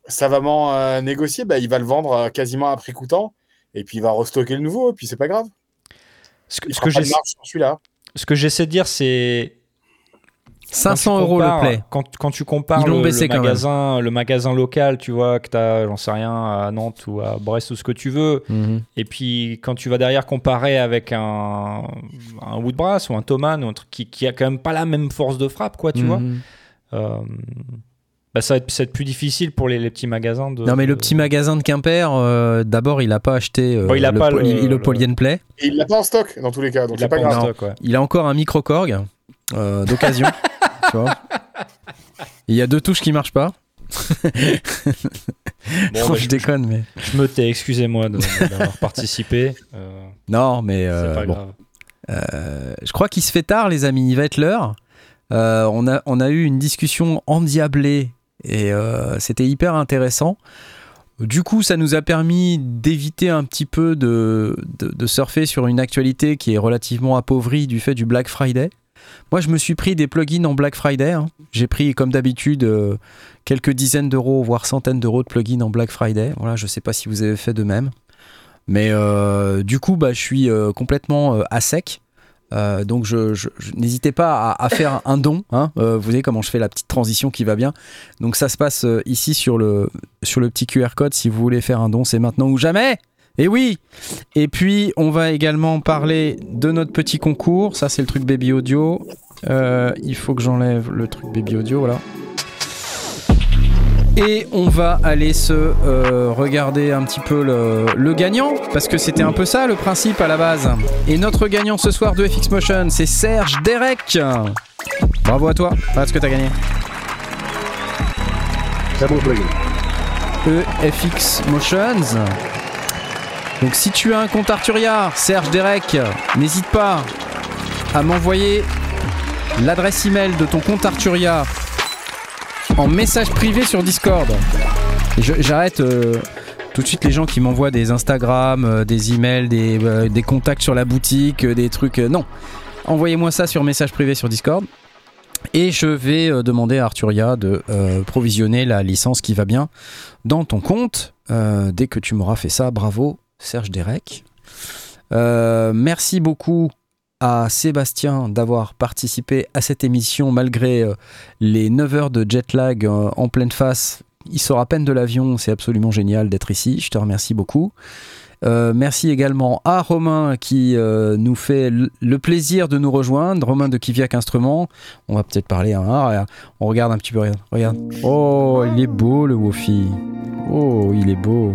savamment négociée, bah, il va le vendre quasiment à prix coûtant et puis il va restocker le nouveau et puis c'est pas grave. Ce que j'essaie de dire, c'est... 500 euros le play. Quand tu compares le magasin local, tu vois, que t'as, j'en sais rien, à Nantes ou à Brest ou ce que tu veux, et puis quand tu vas derrière comparer avec un Woodbrass ou un Thomann ou un truc qui a quand même pas la même force de frappe, quoi, tu vois. Bah, ça va être plus difficile pour les petits magasins de... Non mais le petit magasin de Quimper, d'abord il n'a pas acheté le Polyend Play. Et il l'a pas en stock dans tous les cas, donc c'est pas grave. Il a encore un micro-corg d'occasion. Tu vois, il y a 2 touches qui marchent pas. Bon, je déconne, mais je me tais, excusez-moi d'avoir participé. Non, mais c'est pas grave. Je crois qu'il se fait tard, les amis. Il va être l'heure. On a eu une discussion endiablée et c'était hyper intéressant. Du coup, ça nous a permis d'éviter un petit peu de surfer sur une actualité qui est relativement appauvrie du fait du Black Friday. Moi, je me suis pris des plugins en Black Friday, hein. J'ai pris, comme d'habitude, quelques dizaines d'euros, voire centaines d'euros de plugins en Black Friday. Voilà, je ne sais pas si vous avez fait de même. Mais du coup, bah, je suis complètement à sec. Donc, je n'hésitez pas à faire un don. Hein. Vous voyez comment je fais la petite transition qui va bien. Donc, ça se passe ici sur le petit QR code. Si vous voulez faire un don, c'est maintenant ou jamais. Et oui! Et puis, on va également parler de notre petit concours. Ça, c'est le truc Baby Audio. Il faut que j'enlève le truc Baby Audio, voilà. Et on va aller se regarder un petit peu le gagnant, parce que c'était un peu ça le principe à la base. Et notre gagnant ce soir de FX Motion, c'est Serge Derek. Bravo à toi. Voilà ce que t'as gagné. Très bon plugin. EFX Motions. Donc si tu as un compte Arturia, Serge Derek, n'hésite pas à m'envoyer l'adresse email de ton compte Arturia en message privé sur Discord. J'arrête tout de suite les gens qui m'envoient des Instagram, des emails, des contacts sur la boutique, des trucs. Non, envoyez-moi ça sur message privé sur Discord. Et je vais demander à Arturia de provisionner la licence qui va bien dans ton compte. Dès que tu m'auras fait ça, bravo Serge Derek. Merci beaucoup à Sébastien d'avoir participé à cette émission malgré les 9 heures de jet lag en pleine face. Il sort à peine de l'avion, c'est absolument génial d'être ici, je te remercie beaucoup. Merci également à Romain qui nous fait le plaisir de nous rejoindre, Romain de Kiviak Instruments. On va peut-être parler, hein, on regarde un petit peu, regarde. Oh, il est beau le Wofi. Oh, il est beau.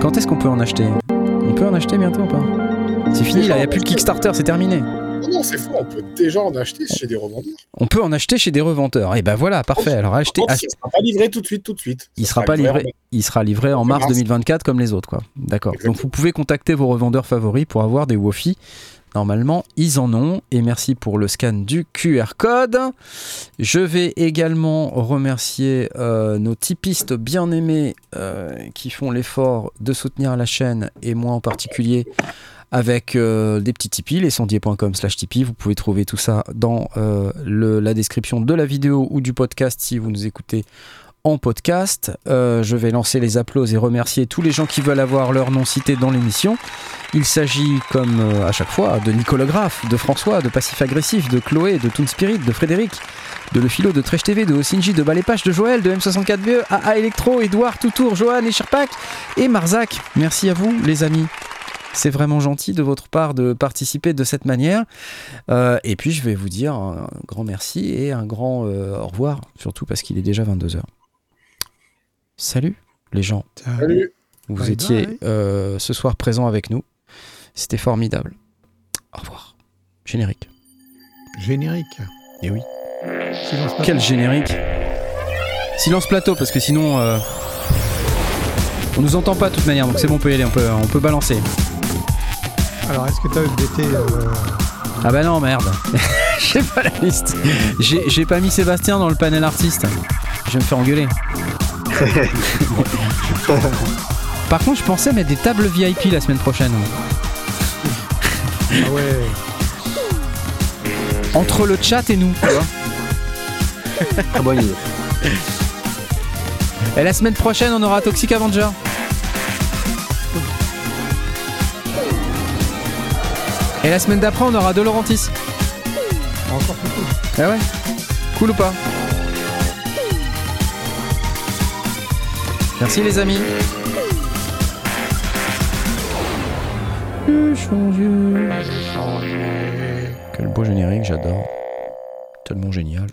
Quand est-ce qu'on peut en acheter ? On peut en acheter bientôt ou pas ? C'est fini là, il n'y a plus de Kickstarter, c'est terminé. Non, c'est fou, on peut déjà en acheter chez des revendeurs. On peut en acheter chez des revendeurs. Et ben voilà, parfait. Alors achetez. Il ne sera pas livré tout de suite. Il sera livré en mars 2024 comme les autres, quoi. D'accord. Exactement. Donc vous pouvez contacter vos revendeurs favoris pour avoir des Wofi. Normalement, ils en ont. Et merci pour le scan du QR code. Je vais également remercier nos tipistes bien-aimés qui font l'effort de soutenir la chaîne et moi en particulier. Avec des petits Tipeee, lescendier.com/Tipeee. Vous pouvez trouver tout ça dans la description de la vidéo ou du podcast si vous nous écoutez en podcast. Je vais lancer les applauses et remercier tous les gens qui veulent avoir leur nom cité dans l'émission. Il s'agit, comme à chaque fois, de Nicolas Graff, de François, de Passif Agressif, de Chloé, de Toon Spirit, de Frédéric, de Le Philo, de Trèche TV, de Osinji, de Balépage, de Joël, de M64BE, AA Electro, Edouard, Toutour, Johan et Sherpak et Marzac. Merci à vous, les amis. C'est vraiment gentil de votre part de participer de cette manière. Et puis, je vais vous dire un grand merci et un grand au revoir, surtout parce qu'il est déjà 22h. Salut, les gens. Salut. Vous étiez ce soir présents avec nous. C'était formidable. Au revoir. Générique. Générique. Eh oui. Silence plateau. Quel générique. Silence plateau, parce que sinon, on nous entend pas de toute manière. Donc, c'est bon, on peut y aller, on peut balancer. Alors, est-ce que t'as updaté Ah bah non, merde. J'ai pas la liste. J'ai pas mis Sébastien dans le panel artiste. Je vais me faire engueuler. Par contre, je pensais mettre des tables VIP la semaine prochaine. Ah ouais. Entre le chat et nous, tu vois. Ah bon, il est. Et la semaine prochaine, on aura Toxic Avenger. Et la semaine d'après, on aura De Laurentiis. Encore plus cool. Eh ouais. Cool ou pas ? Merci les amis. Quel beau générique, j'adore. Tellement génial.